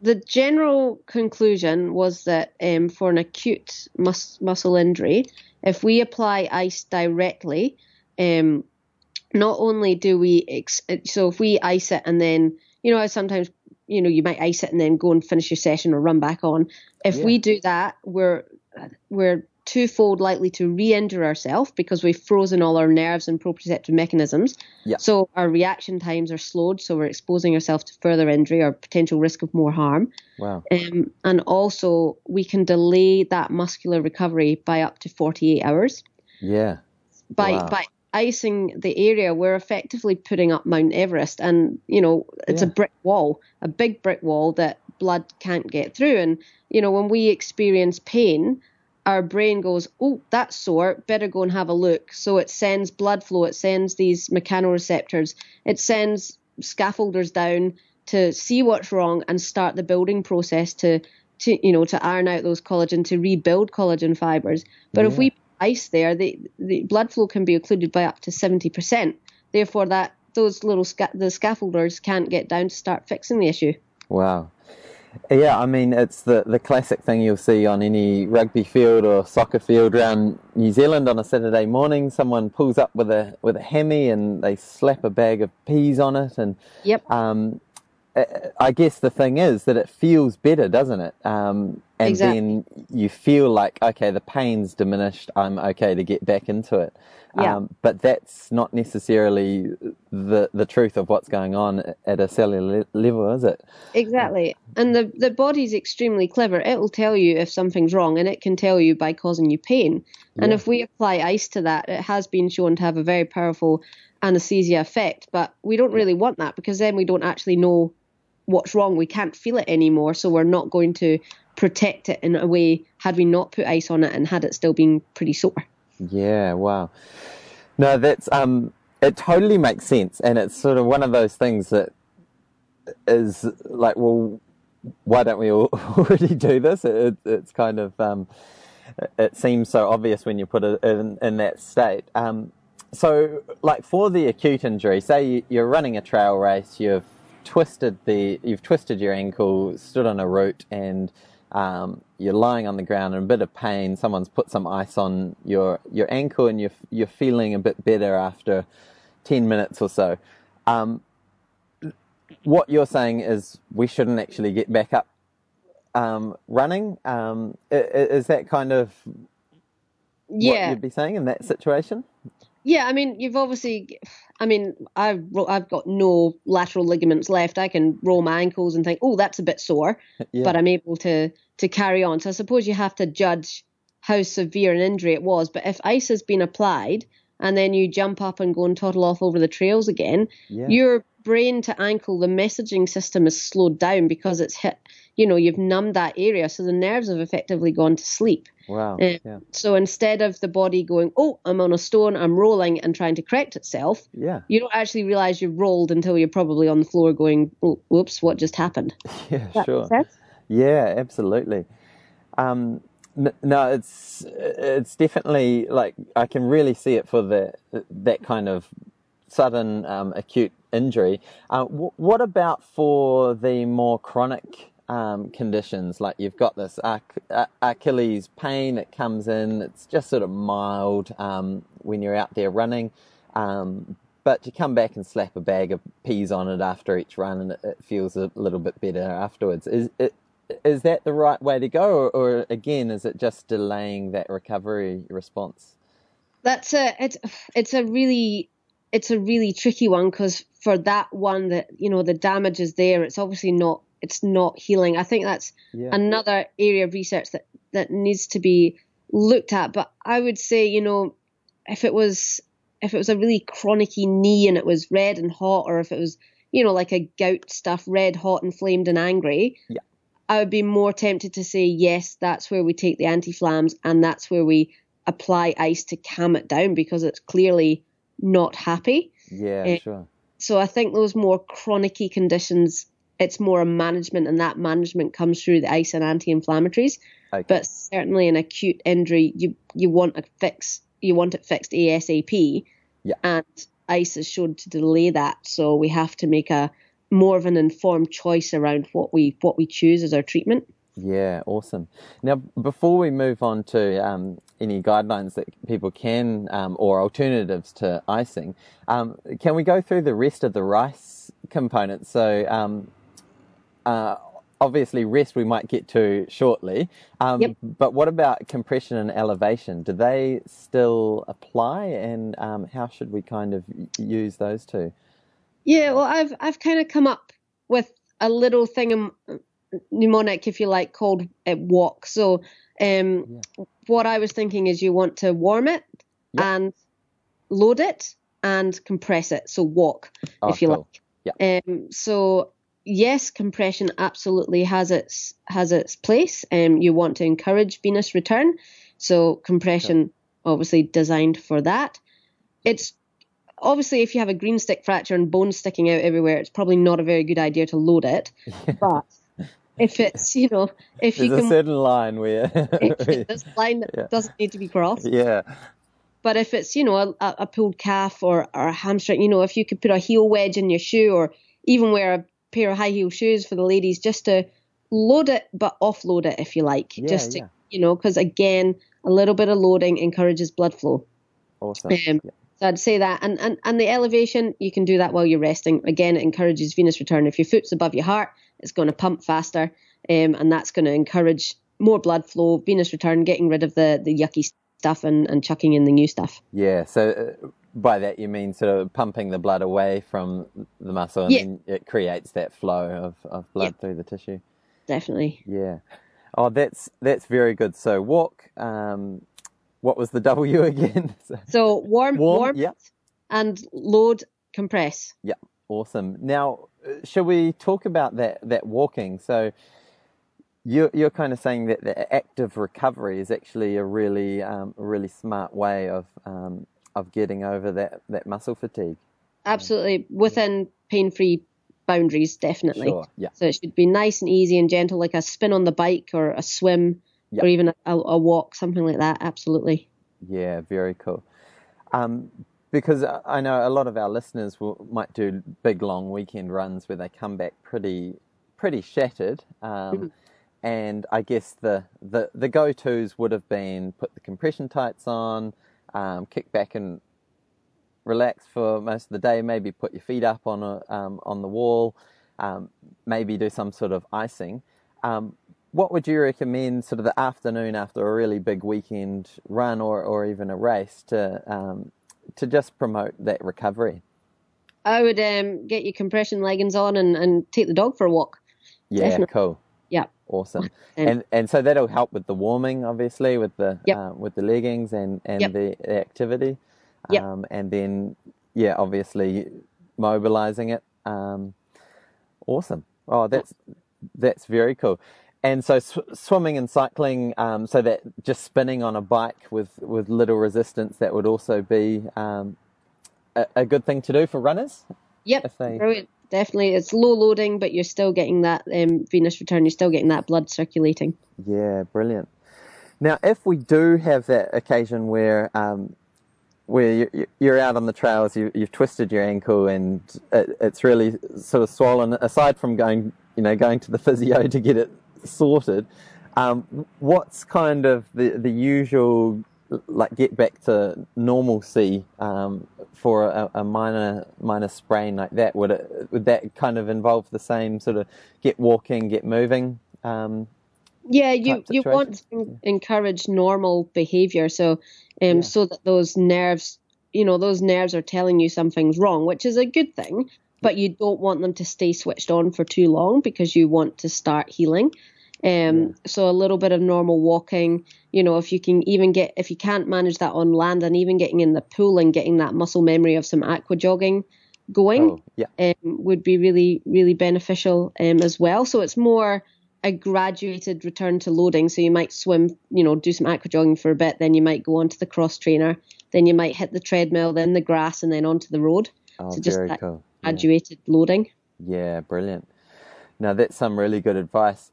The general conclusion was that um, for an acute mus- muscle injury, if we apply ice directly, um, not only do we, ex- so if we ice it and then, you know, sometimes, you know, you might ice it and then go and finish your session or run back on. If yeah. we do that, we're, we're twofold likely to re-injure ourselves because we've frozen all our nerves and proprioceptive mechanisms. Yeah. So our reaction times are slowed, so we're exposing ourselves to further injury or potential risk of more harm. Wow. Um, and also, we can delay that muscular recovery by up to forty-eight hours. Yeah. By wow. by icing the area, we're effectively putting up Mount Everest, and you know it's yeah. a brick wall, a big brick wall that blood can't get through. And you know when we experience pain, our brain goes, oh, that's sore, better go and have a look. So it sends blood flow, it sends these mechanoreceptors, it sends scaffolders down to see what's wrong and start the building process to, to you know, to iron out those collagen, to rebuild collagen fibers. But yeah. if we ice there, the, the blood flow can be occluded by up to seventy percent. Therefore, that those little sca- the scaffolders can't get down to start fixing the issue. Wow. Yeah, I mean, it's the, the classic thing you'll see on any rugby field or soccer field around New Zealand on a Saturday morning. Someone pulls up with a with a hammy and they slap a bag of peas on it. And yep. um, I guess the thing is that it feels better, doesn't it? Um, and exactly. then you feel like, okay, the pain's diminished. I'm okay to get back into it. Yeah. Um, but that's not necessarily the the truth of what's going on at a cellular level, is it? Exactly. And the, the body's extremely clever. It will tell you if something's wrong, and it can tell you by causing you pain. Yeah. And if we apply ice to that, it has been shown to have a very powerful anesthesia effect. But we don't really want that, because then we don't actually know what's wrong. We can't feel it anymore, so we're not going to protect it in a way had we not put ice on it and had it still been pretty sore. Yeah, wow. No, that's um it totally makes sense, and it's sort of one of those things that is like, well, why don't we already do this? It, it's kind of um it seems so obvious when you put it in, in that state. Um so like for the acute injury, say you're running a trail race, you've twisted the you've twisted your ankle, stood on a root, and Um, you're lying on the ground in a bit of pain. Someone's put some ice on your your ankle, and you're you're feeling a bit better after ten minutes or so. Um, what you're saying is we shouldn't actually get back up um, running. Um, is that kind of yeah. what you'd be saying in that situation? Yeah, I mean, you've obviously, I mean, I've, I've got no lateral ligaments left. I can roll my ankles and think, oh, that's a bit sore, yeah. but I'm able to, to carry on. So I suppose you have to judge how severe an injury it was. But if ice has been applied and then you jump up and go and toddle off over the trails again, yeah. your brain to ankle, the messaging system is slowed down because it's hit, you know, you've numbed that area. So the nerves have effectively gone to sleep. Wow. Um, yeah. So instead of the body going, oh, I'm on a stone, I'm rolling, and trying to correct itself, yeah. you don't actually realize you've rolled until you're probably on the floor going, oh, whoops, what just happened? Yeah, that sure. Yeah, absolutely. Um, n- no, it's it's definitely like I can really see it for the that kind of sudden um, acute injury. Uh, w- what about for the more chronic Um, conditions? Like you've got this Ach- Achilles pain, it comes in, it's just sort of mild um, when you're out there running, um, but you come back and slap a bag of peas on it after each run, and it, it feels a little bit better afterwards. Is it, is that the right way to go, or, or again, is it just delaying that recovery response? That's a it's it's a really it's a really tricky one, because for that one, that you know the damage is there. It's obviously not. It's not healing. I think that's yeah. another area of research that, that needs to be looked at. But I would say, you know, if it was if it was a really chronic-y knee and it was red and hot, or if it was, you know, like a gout stuff, red, hot, inflamed and angry, yeah. I would be more tempted to say, yes, that's where we take the anti-flams and that's where we apply ice to calm it down, because it's clearly not happy. Yeah, uh, sure. So I think those more chronic-y conditions, it's more a management, and that management comes through the ice and anti-inflammatories. Okay. But certainly an acute injury, you you want a fix, you want it fixed ASAP, yeah. and ice is shown to delay that. So we have to make a more of an informed choice around what we what we choose as our treatment. Yeah, awesome. Now, before we move on to um, any guidelines that people can um, or alternatives to icing, um, can we go through the rest of the rice components? So. Um, Uh, obviously rest we might get to shortly, um, yep. but what about compression and elevation? Do they still apply, and um, how should we kind of use those two? Yeah, well, I've I've kind of come up with a little thing, mnemonic, if you like, called uh, walk. So um, yeah. what I was thinking is you want to warm it yep. and load it and compress it. So walk, oh, if you cool. like. Yep. Um, so yes, compression absolutely has its has its place. Um, you want to encourage venous return. So compression cool. obviously designed for that. It's obviously, if you have a green stick fracture and bones sticking out everywhere, it's probably not a very good idea to load it. But if it's, you know, if there's you can... There's a certain line where... there's a line that yeah. doesn't need to be crossed. Yeah. But if it's, you know, a, a pulled calf or, or a hamstring, you know, if you could put a heel wedge in your shoe or even wear a pair of high heel shoes for the ladies just to load it but offload it, if you like. Yeah, just to, yeah. you know, because, again, a little bit of loading encourages blood flow. Awesome. Um, yeah. So I'd say that. And, and and the elevation, you can do that while you're resting. Again, it encourages venous return. If your foot's above your heart, it's going to pump faster, um, and that's going to encourage more blood flow, venous return, getting rid of the, the yucky stuff and, and chucking in the new stuff. Yeah, so by that you mean sort of pumping the blood away from the muscle, and yeah. then it creates that flow of, of blood yeah. through the tissue. Definitely. Yeah. Oh, that's that's very good. So walk... Um, What was the W again? so, so warm, warm, warm yeah. and load, compress. Yeah, awesome. Now, shall we talk about that that walking? So you're, you're kind of saying that the active recovery is actually a really um, really smart way of um, of getting over that, that muscle fatigue. Absolutely, within pain-free boundaries, definitely. Sure, yeah. So it should be nice and easy and gentle, like a spin on the bike or a swim. Yep. Or even a, a walk, something like that, absolutely. Yeah, very cool. Um, because I know a lot of our listeners will, might do big, long weekend runs where they come back pretty pretty shattered. Um, mm-hmm. And I guess the, the, the go-tos would have been put the compression tights on, um, kick back and relax for most of the day, maybe put your feet up on, a, um, on the wall, um, maybe do some sort of icing. Um What would you recommend sort of the afternoon after a really big weekend run or, or even a race to um, to just promote that recovery? I would um, get your compression leggings on and, and take the dog for a walk. Yeah, definitely. Cool. Yeah. Awesome. And, and and so that'll help with the warming, obviously, with the yep. uh, with the leggings and, and yep. the activity. Yep. Um, and then, yeah, obviously mobilizing it. Um, awesome. Oh, that's that's very cool. And so sw- swimming and cycling, um, so that just spinning on a bike with, with little resistance, that would also be um, a, a good thing to do for runners? Yep, if they... brilliant. Definitely. It's low loading, but you're still getting that um, venous return. You're still getting that blood circulating. Yeah, brilliant. Now, if we do have that occasion where um, where you're out on the trails, you, you've twisted your ankle and it, it's really sort of swollen, aside from going, you know, going to the physio to get it sorted, um, what's kind of the, the usual, like, get back to normalcy um, for a, a minor minor sprain like that? Would it would that kind of involve the same sort of get walking, get moving? Um, yeah, you you want to encourage normal behavior, so um, yeah. so that those nerves, you know, those nerves are telling you something's wrong, which is a good thing. But you don't want them to stay switched on for too long because you want to start healing. Um, so a little bit of normal walking, you know, if you can even get, if you can't manage that on land, and even getting in the pool and getting that muscle memory of some aqua jogging going oh, yeah. um, would be really, really beneficial um, as well. So it's more a graduated return to loading. So you might swim, you know, do some aqua jogging for a bit, then you might go onto the cross trainer, then you might hit the treadmill, then the grass, and then onto the road. Oh, so just very that cool. graduated yeah. loading. Yeah, brilliant. Now that's some really good advice.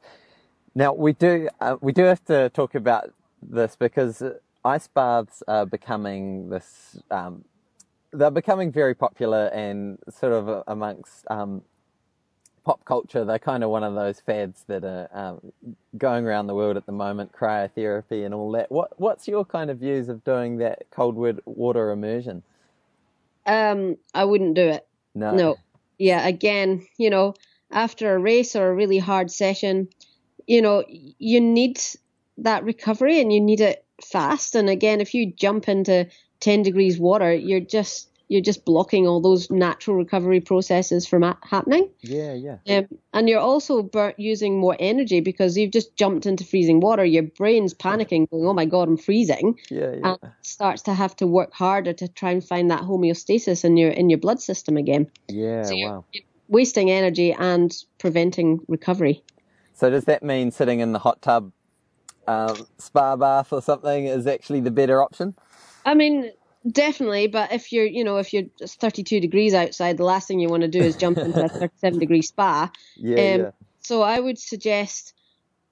Now we do uh, we do have to talk about this because ice baths are becoming this. Um, they're becoming very popular and sort of amongst um, pop culture. They're kind of one of those fads that are um, going around the world at the moment. Cryotherapy and all that. What what's your kind of views of doing that cold water immersion? Um, I wouldn't do it. No. no. Yeah. Again, you know, after a race or a really hard session, you know, you need that recovery and you need it fast. And again, if you jump into ten degrees water, you're just you're just blocking all those natural recovery processes from a- happening. Yeah, yeah. Um, and you're also bur- using more energy because you've just jumped into freezing water. Your brain's panicking, going, "Oh my God, I'm freezing!" Yeah, yeah. And starts to have to work harder to try and find that homeostasis in your in your blood system again. Yeah, so wow. You're wasting energy and preventing recovery. So does that mean sitting in the hot tub, uh, spa bath or something is actually the better option? I mean, definitely. But if you're, you know, if you're it's thirty-two degrees outside, the last thing you want to do is jump into a thirty-seven degree spa. Yeah, um, yeah. So I would suggest,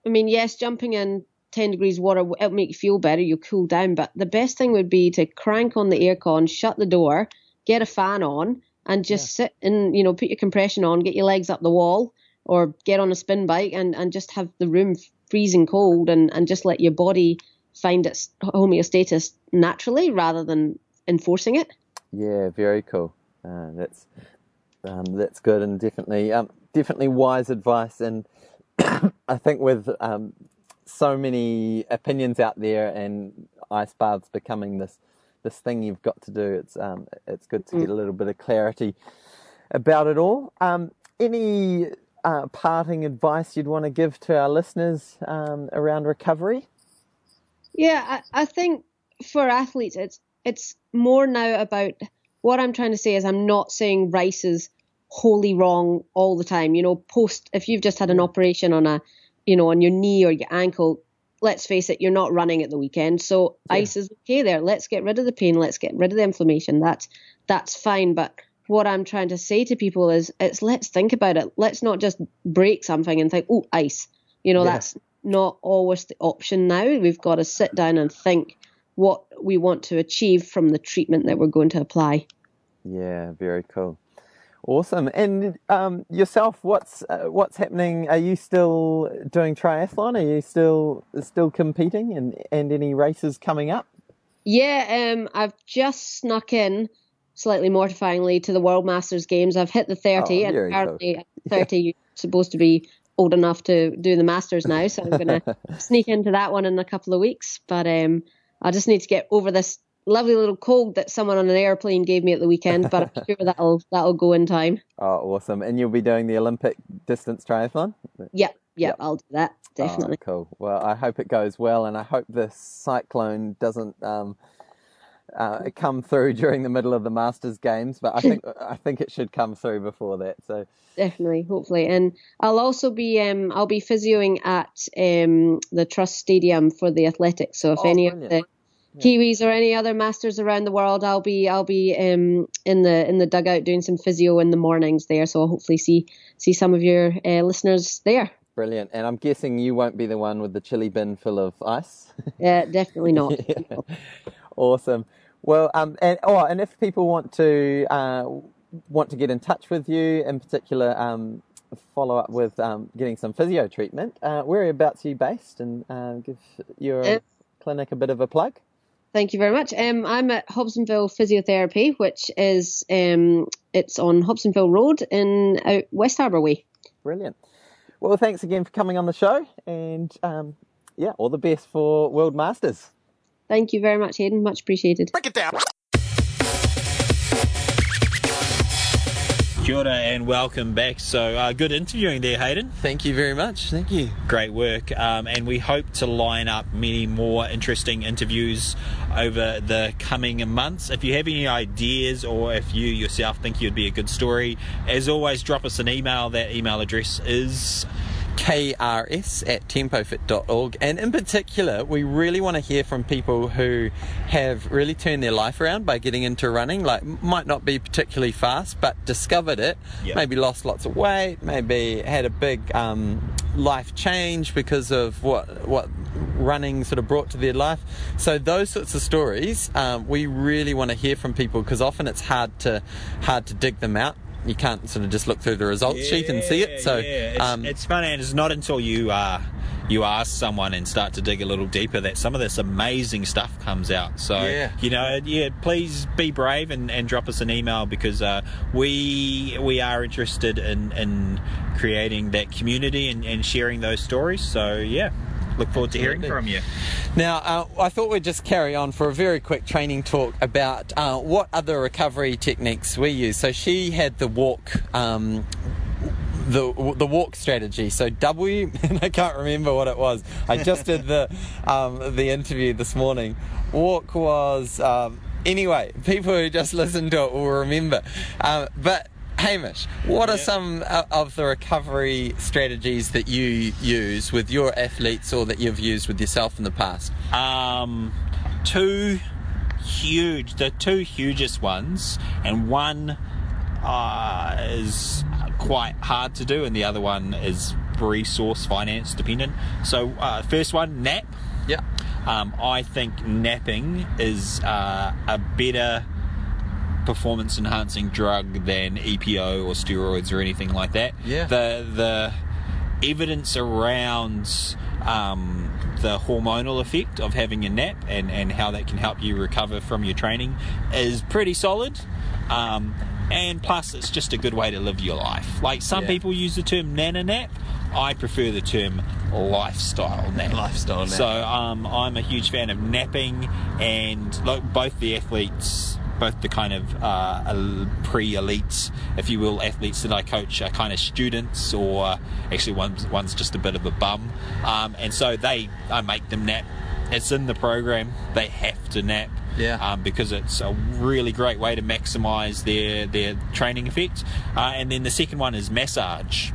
I mean, yes, jumping in ten degrees water, it'll make you feel better. You'll cool down. But the best thing would be to crank on the aircon, shut the door, get a fan on and just yeah. sit and, you know, put your compression on, get your legs up the wall, or get on a spin bike and, and just have the room freezing cold and, and just let your body find its homeostasis naturally rather than enforcing it. Yeah, very cool. Uh, that's um, that's good and definitely um, definitely wise advice. And I think with um, so many opinions out there and ice baths becoming this this thing you've got to do, it's um, it's good to get a little bit of clarity about it all. Um, any Uh, parting advice you'd want to give to our listeners um, around recovery? Yeah, I, I think for athletes, it's it's more now about what I'm trying to say is I'm not saying rice is wholly wrong all the time. You know, post if you've just had an operation on a, you know, on your knee or your ankle. Let's face it, you're not running at the weekend, so yeah. ice is okay there. Let's get rid of the pain. Let's get rid of the inflammation. That's that's fine, but what I'm trying to say to people is it's let's think about it. Let's not just break something and think, oh, ice. You know, yeah. that's not always the option now. We've got to sit down and think what we want to achieve from the treatment that we're going to apply. Yeah, very cool. Awesome. And um, yourself, what's uh, what's happening? Are you still doing triathlon? Are you still still competing and, and any races coming up? Yeah, um, I've just snuck in slightly mortifyingly to the World Masters Games. I've hit the thirty, oh, and apparently at thirty yeah. you're supposed to be old enough to do the Masters now, so I'm going to sneak into that one in a couple of weeks. But um, I just need to get over this lovely little cold that someone on an airplane gave me at the weekend, but I'm sure that'll that'll go in time. Oh, awesome. And you'll be doing the Olympic distance triathlon? Yep, yep, yep. I'll do that, definitely. Oh, cool. Well, I hope it goes well, and I hope this cyclone doesn't Um, Uh, come through during the middle of the Masters Games, but I think I think it should come through before that. So definitely, hopefully, and I'll also be um I'll be physioing at um the Trust Stadium for the athletics. So if oh, any brilliant. of the Kiwis yeah. or any other Masters around the world, I'll be I'll be um in the in the dugout doing some physio in the mornings there. So I'll hopefully see see some of your uh, listeners there. Brilliant. And I'm guessing you won't be the one with the chili bin full of ice. Yeah, definitely not. yeah. No. Awesome. Well, um, and oh, and if people want to uh, want to get in touch with you, in particular, um, follow up with um, getting some physio treatment, uh, whereabouts are you based? And uh, give your um, clinic a bit of a plug. Thank you very much. Um, I'm at Hobsonville Physiotherapy, which is um, it's on Hobsonville Road in out West Harbour Way. Brilliant. Well, thanks again for coming on the show, and um, yeah, all the best for World Masters. Thank you very much, Hayden. Much appreciated. Break it down. Kia ora and welcome back. So uh, good interviewing there, Hayden. Thank you very much. Thank you. Great work. Um, and we hope to line up many more interesting interviews over the coming months. If you have any ideas or if you yourself think you'd be a good story, as always, drop us an email. That email address is K R S at tempofit dot org, and in particular we really want to hear from people who have really turned their life around by getting into running, like might not be particularly fast but discovered it, yep. maybe lost lots of weight, maybe had a big um, life change because of what what running sort of brought to their life. So those sorts of stories um, we really want to hear from people, because often it's hard to hard to dig them out. You can't sort of just look through the results yeah, sheet and see it. So yeah. it's, um, it's funny, and it's not until you uh, you ask someone and start to dig a little deeper, that some of this amazing stuff comes out. So, yeah. you know, yeah, please be brave and, and drop us an email, because uh, we we are interested in, in creating that community and, and sharing those stories. So, yeah. Look forward to hearing from you. Now, uh, I thought we'd just carry on for a very quick training talk about uh, what other recovery techniques we use. So she had the walk, um, the the walk strategy. So W, and I can't remember what it was. I just did the um, the interview this morning. Walk was um, anyway. People who just listen to it will remember. Uh, but. Hamish, what are yeah. some of the recovery strategies that you use with your athletes, or that you've used with yourself in the past? Um, two huge, the two hugest ones, and one uh, is quite hard to do, and the other one is resource finance dependent. So, uh, first one, nap. Yeah. Um, I think napping is uh, a better performance enhancing drug than E P O or steroids or anything like that. Yeah. The the evidence around um, the hormonal effect of having a nap and, and how that can help you recover from your training is pretty solid. Um, and plus, it's just a good way to live your life. Like, some yeah. people use the term nana nap. I prefer the term lifestyle nap. Lifestyle nap. So um, I'm a huge fan of napping, and look, both the athletes. Both the kind of uh, pre-elites, if you will, athletes that I coach are kind of students, or actually one's, one's just a bit of a bum. Um, and so they, I make them nap. It's in the program. They have to nap. Yeah. Um, because it's a really great way to maximise their, their training effect. Uh, and then the second one is massage,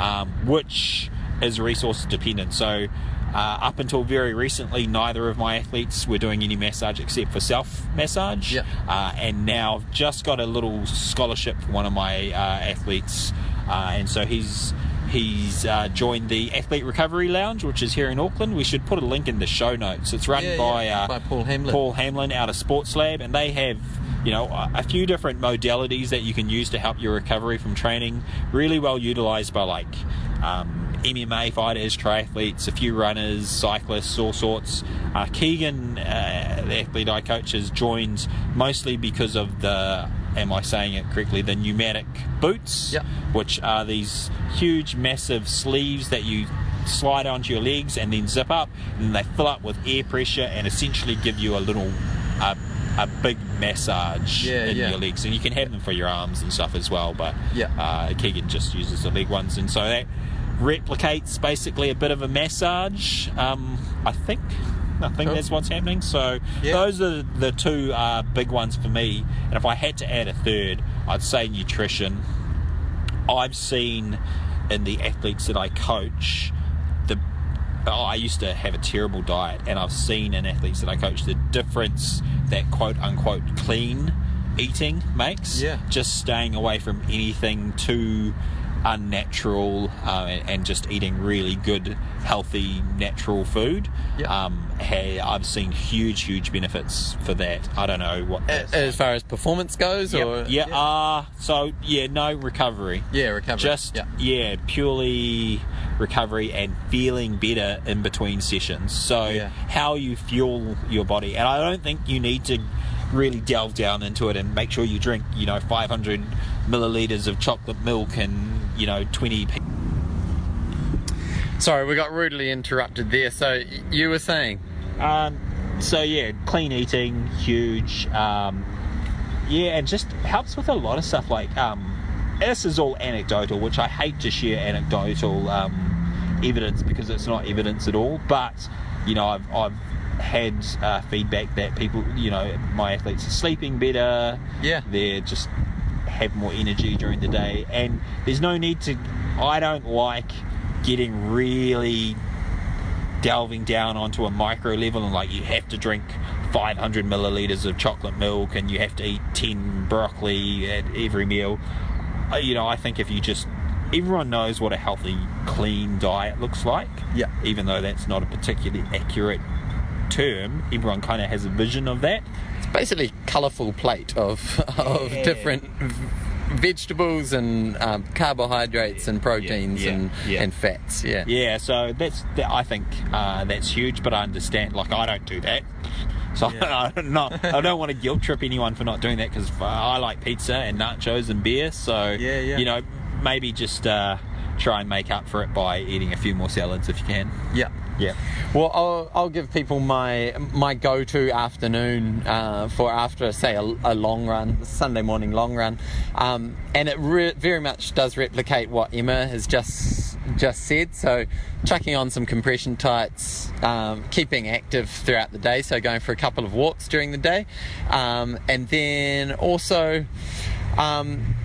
um, which is resource dependent. So Uh, up until very recently, neither of my athletes were doing any massage except for self-massage. Yep. Uh, and now I've just got a little scholarship for one of my uh, athletes. Uh, and so he's he's uh, joined the Athlete Recovery Lounge, which is here in Auckland. We should put a link in the show notes. It's run yeah, by, yeah, uh, by Paul Hamlin. Paul Hamlin out of Sports Lab, and they have... You know, a few different modalities that you can use to help your recovery from training, really well utilised by like um, M M A fighters, triathletes, a few runners, cyclists, all sorts. Uh, Keegan, uh, the athlete I coach, has joined mostly because of the, am I saying it correctly, the pneumatic boots, yep. which are these huge, massive sleeves that you slide onto your legs and then zip up, and they fill up with air pressure and essentially give you a little... Uh, a big massage yeah, in yeah. your legs, and you can have them for your arms and stuff as well, but yeah. uh, Keegan just uses the leg ones, and so that replicates basically a bit of a massage. um, I think I think cool. that's what's happening. So yeah. those are the two uh, big ones for me, and if I had to add a third, I'd say nutrition. I've seen in the athletes that I coach, the oh, I used to have a terrible diet, and I've seen in athletes that I coach the difference that quote-unquote clean eating makes. Yeah. Just staying away from anything too unnatural, uh, and, and just eating really good, healthy, natural food. Yep. Um, hey, I've seen huge, huge benefits for that. I don't know what... A, as far as performance goes? Yep. or Yeah, yeah. Uh, so, yeah, no, recovery. Yeah, recovery. Just, yep. yeah, purely recovery and feeling better in between sessions. So yeah. how you fuel your body. And I don't think you need to really delve down into it and make sure you drink, you know, five hundred millilitres of chocolate milk and, you know, twenty... P- Sorry, we got rudely interrupted there. So you were saying? Um, so, yeah, clean eating, huge. Um, yeah, and just helps with a lot of stuff. Like, um, this is all anecdotal, which I hate to share anecdotal um, evidence because it's not evidence at all. But, you know, I've... I've had uh, feedback that people, you know, my athletes are sleeping better. Yeah, they just have more energy during the day, and there's no need to. I don't like getting really delving down onto a micro level and like you have to drink five hundred milliliters of chocolate milk and you have to eat ten broccoli at every meal. You know, I think if you just everyone knows what a healthy, clean diet looks like. Yeah, even though that's not a particularly accurate term, everyone kind of has a vision of that. It's basically a colourful plate of of yeah. different vegetables and um, carbohydrates and proteins yeah, yeah, and, yeah. and fats. Yeah, yeah. So that's that, I think uh, that's huge. But I understand. Like I don't do that. So yeah. I, not, I don't want to guilt trip anyone for not doing that because I like pizza and nachos and beer. So, yeah, yeah. you know, maybe just uh, try and make up for it by eating a few more salads if you can. Yeah. Yeah. Well, I'll, I'll give people my my go-to afternoon uh, for after, say, a, a long run, Sunday morning long run. Um, and it re- very much does replicate what Emma has just just said. So chucking on some compression tights, um, keeping active throughout the day. So going for a couple of walks during the day. Um, and then also... Um,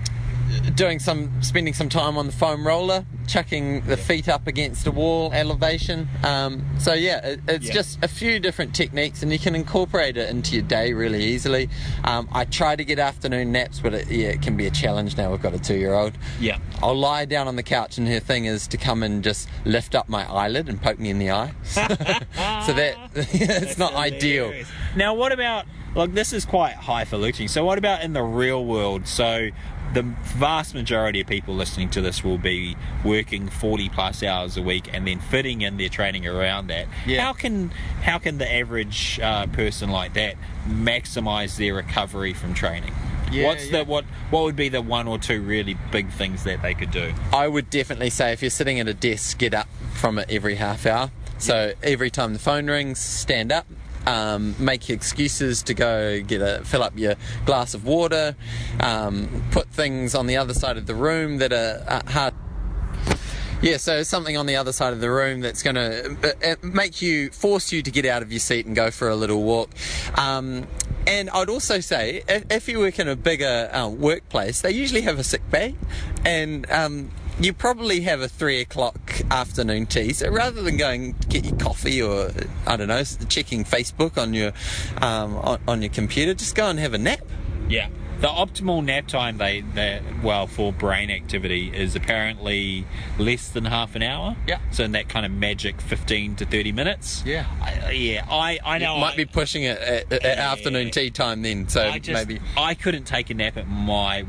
doing some spending some time on the foam roller, chucking the feet up against a wall, elevation, um so yeah it, it's yeah. just a few different techniques, and you can incorporate it into your day really easily. um I try to get afternoon naps, but it, yeah it can be a challenge now. We've got a two-year-old. yeah I'll lie down on the couch and her thing is to come and just lift up my eyelid and poke me in the eye. So that it's not ideal. Now what about, like, this is quite highfalutin, so what about in the real world? So the vast majority of people listening to this will be working forty plus hours a week and then fitting in their training around that. Yeah. How can how can the average uh, person like that maximize their recovery from training? Yeah, What's yeah. the what what would be the one or two really big things that they could do? I would definitely say if you're sitting at a desk, get up from it every half hour. So yeah. every time the phone rings, stand up. Um, make excuses to go get a fill up your glass of water, um, put things on the other side of the room that are, are hard. Yeah, so something on the other side of the room that's going to make you, force you to get out of your seat and go for a little walk. Um, and I'd also say, if, if you work in a bigger uh, workplace, they usually have a sick bay, and um, you probably have a three o'clock afternoon tea. So rather than going to get your coffee or, I don't know, checking Facebook on your um, on, on your computer, just go and have a nap. Yeah. The optimal nap time, they, they well, for brain activity is apparently less than half an hour. Yeah. So in that kind of magic fifteen to thirty minutes. Yeah. I, yeah. I, I know. You might I, be pushing it at, at yeah, afternoon tea time then. So I just, maybe I couldn't take a nap at my.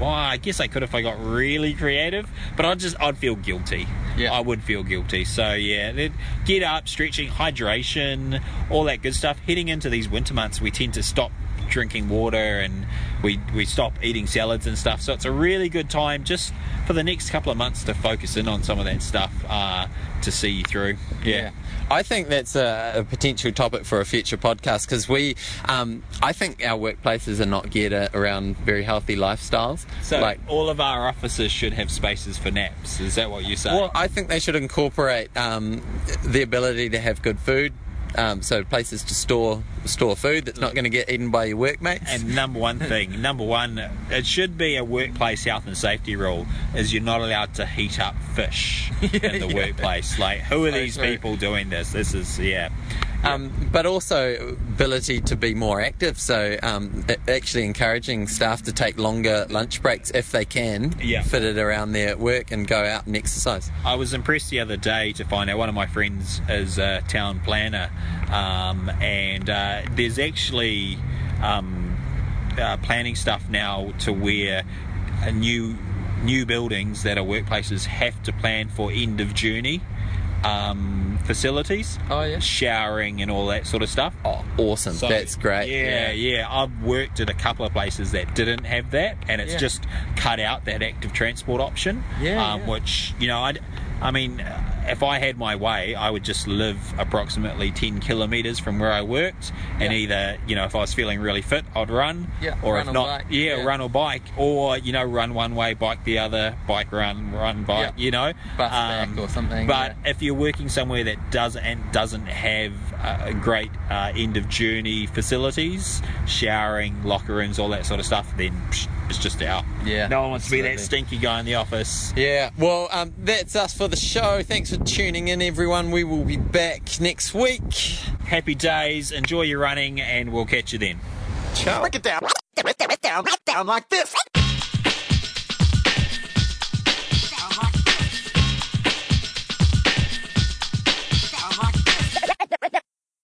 Well, I guess I could if I got really creative, but I'd just I'd feel guilty. Yeah. I would feel guilty. So yeah, get up, stretching, hydration, all that good stuff. Heading into these winter months, we tend to stop drinking water and we we stop eating salads and stuff, so it's a really good time just for the next couple of months to focus in on some of that stuff uh to see you through. yeah, yeah. I think that's a, a potential topic for a future podcast, because we um I think our workplaces are not geared around very healthy lifestyles, so like all of our offices should have spaces for naps. Is that what you say? Well, I think they should incorporate um the ability to have good food. Um, so places to store store food that's not going to get eaten by your workmates. And number one thing, number one, it should be a workplace health and safety rule, is you're not allowed to heat up fish yeah, in the yeah. workplace. Like, who are so these true. people doing this? This is, yeah. Um, but also ability to be more active, so um, actually encouraging staff to take longer lunch breaks if they can, yeah. fit it around their work and go out and exercise. I was impressed the other day to find out one of my friends is a town planner, um, and uh, there's actually um, uh, planning stuff now to where a new new buildings that are workplaces have to plan for end of journey. Um, facilities, oh yeah, showering and all that sort of stuff. Oh, awesome! So, that's great. Yeah, yeah, yeah. I've worked at a couple of places that didn't have that, and it's yeah. just cut out that active transport option. Yeah, um, yeah. Which, you know, I, I mean, if I had my way, I would just live approximately ten kilometres from where I worked, and yeah. either, you know, if I was feeling really fit, I'd run. Yeah, or run if or not, yeah, yeah, run or bike, or, you know, run one way, bike the other, bike run, run bike. Yeah. You know, bus um, back or something. But yeah. if you You're working somewhere that doesn't and doesn't have a uh, great uh, end of journey facilities, showering, locker rooms, all that sort of stuff, then psh, it's just out. Yeah, no one wants absolutely. to be that stinky guy in the office. Yeah, well, um, that's us for the show. Thanks for tuning in, everyone. We will be back next week. Happy days, enjoy your running, and we'll catch you then. Ciao. Break it down, break it down, break it down like this.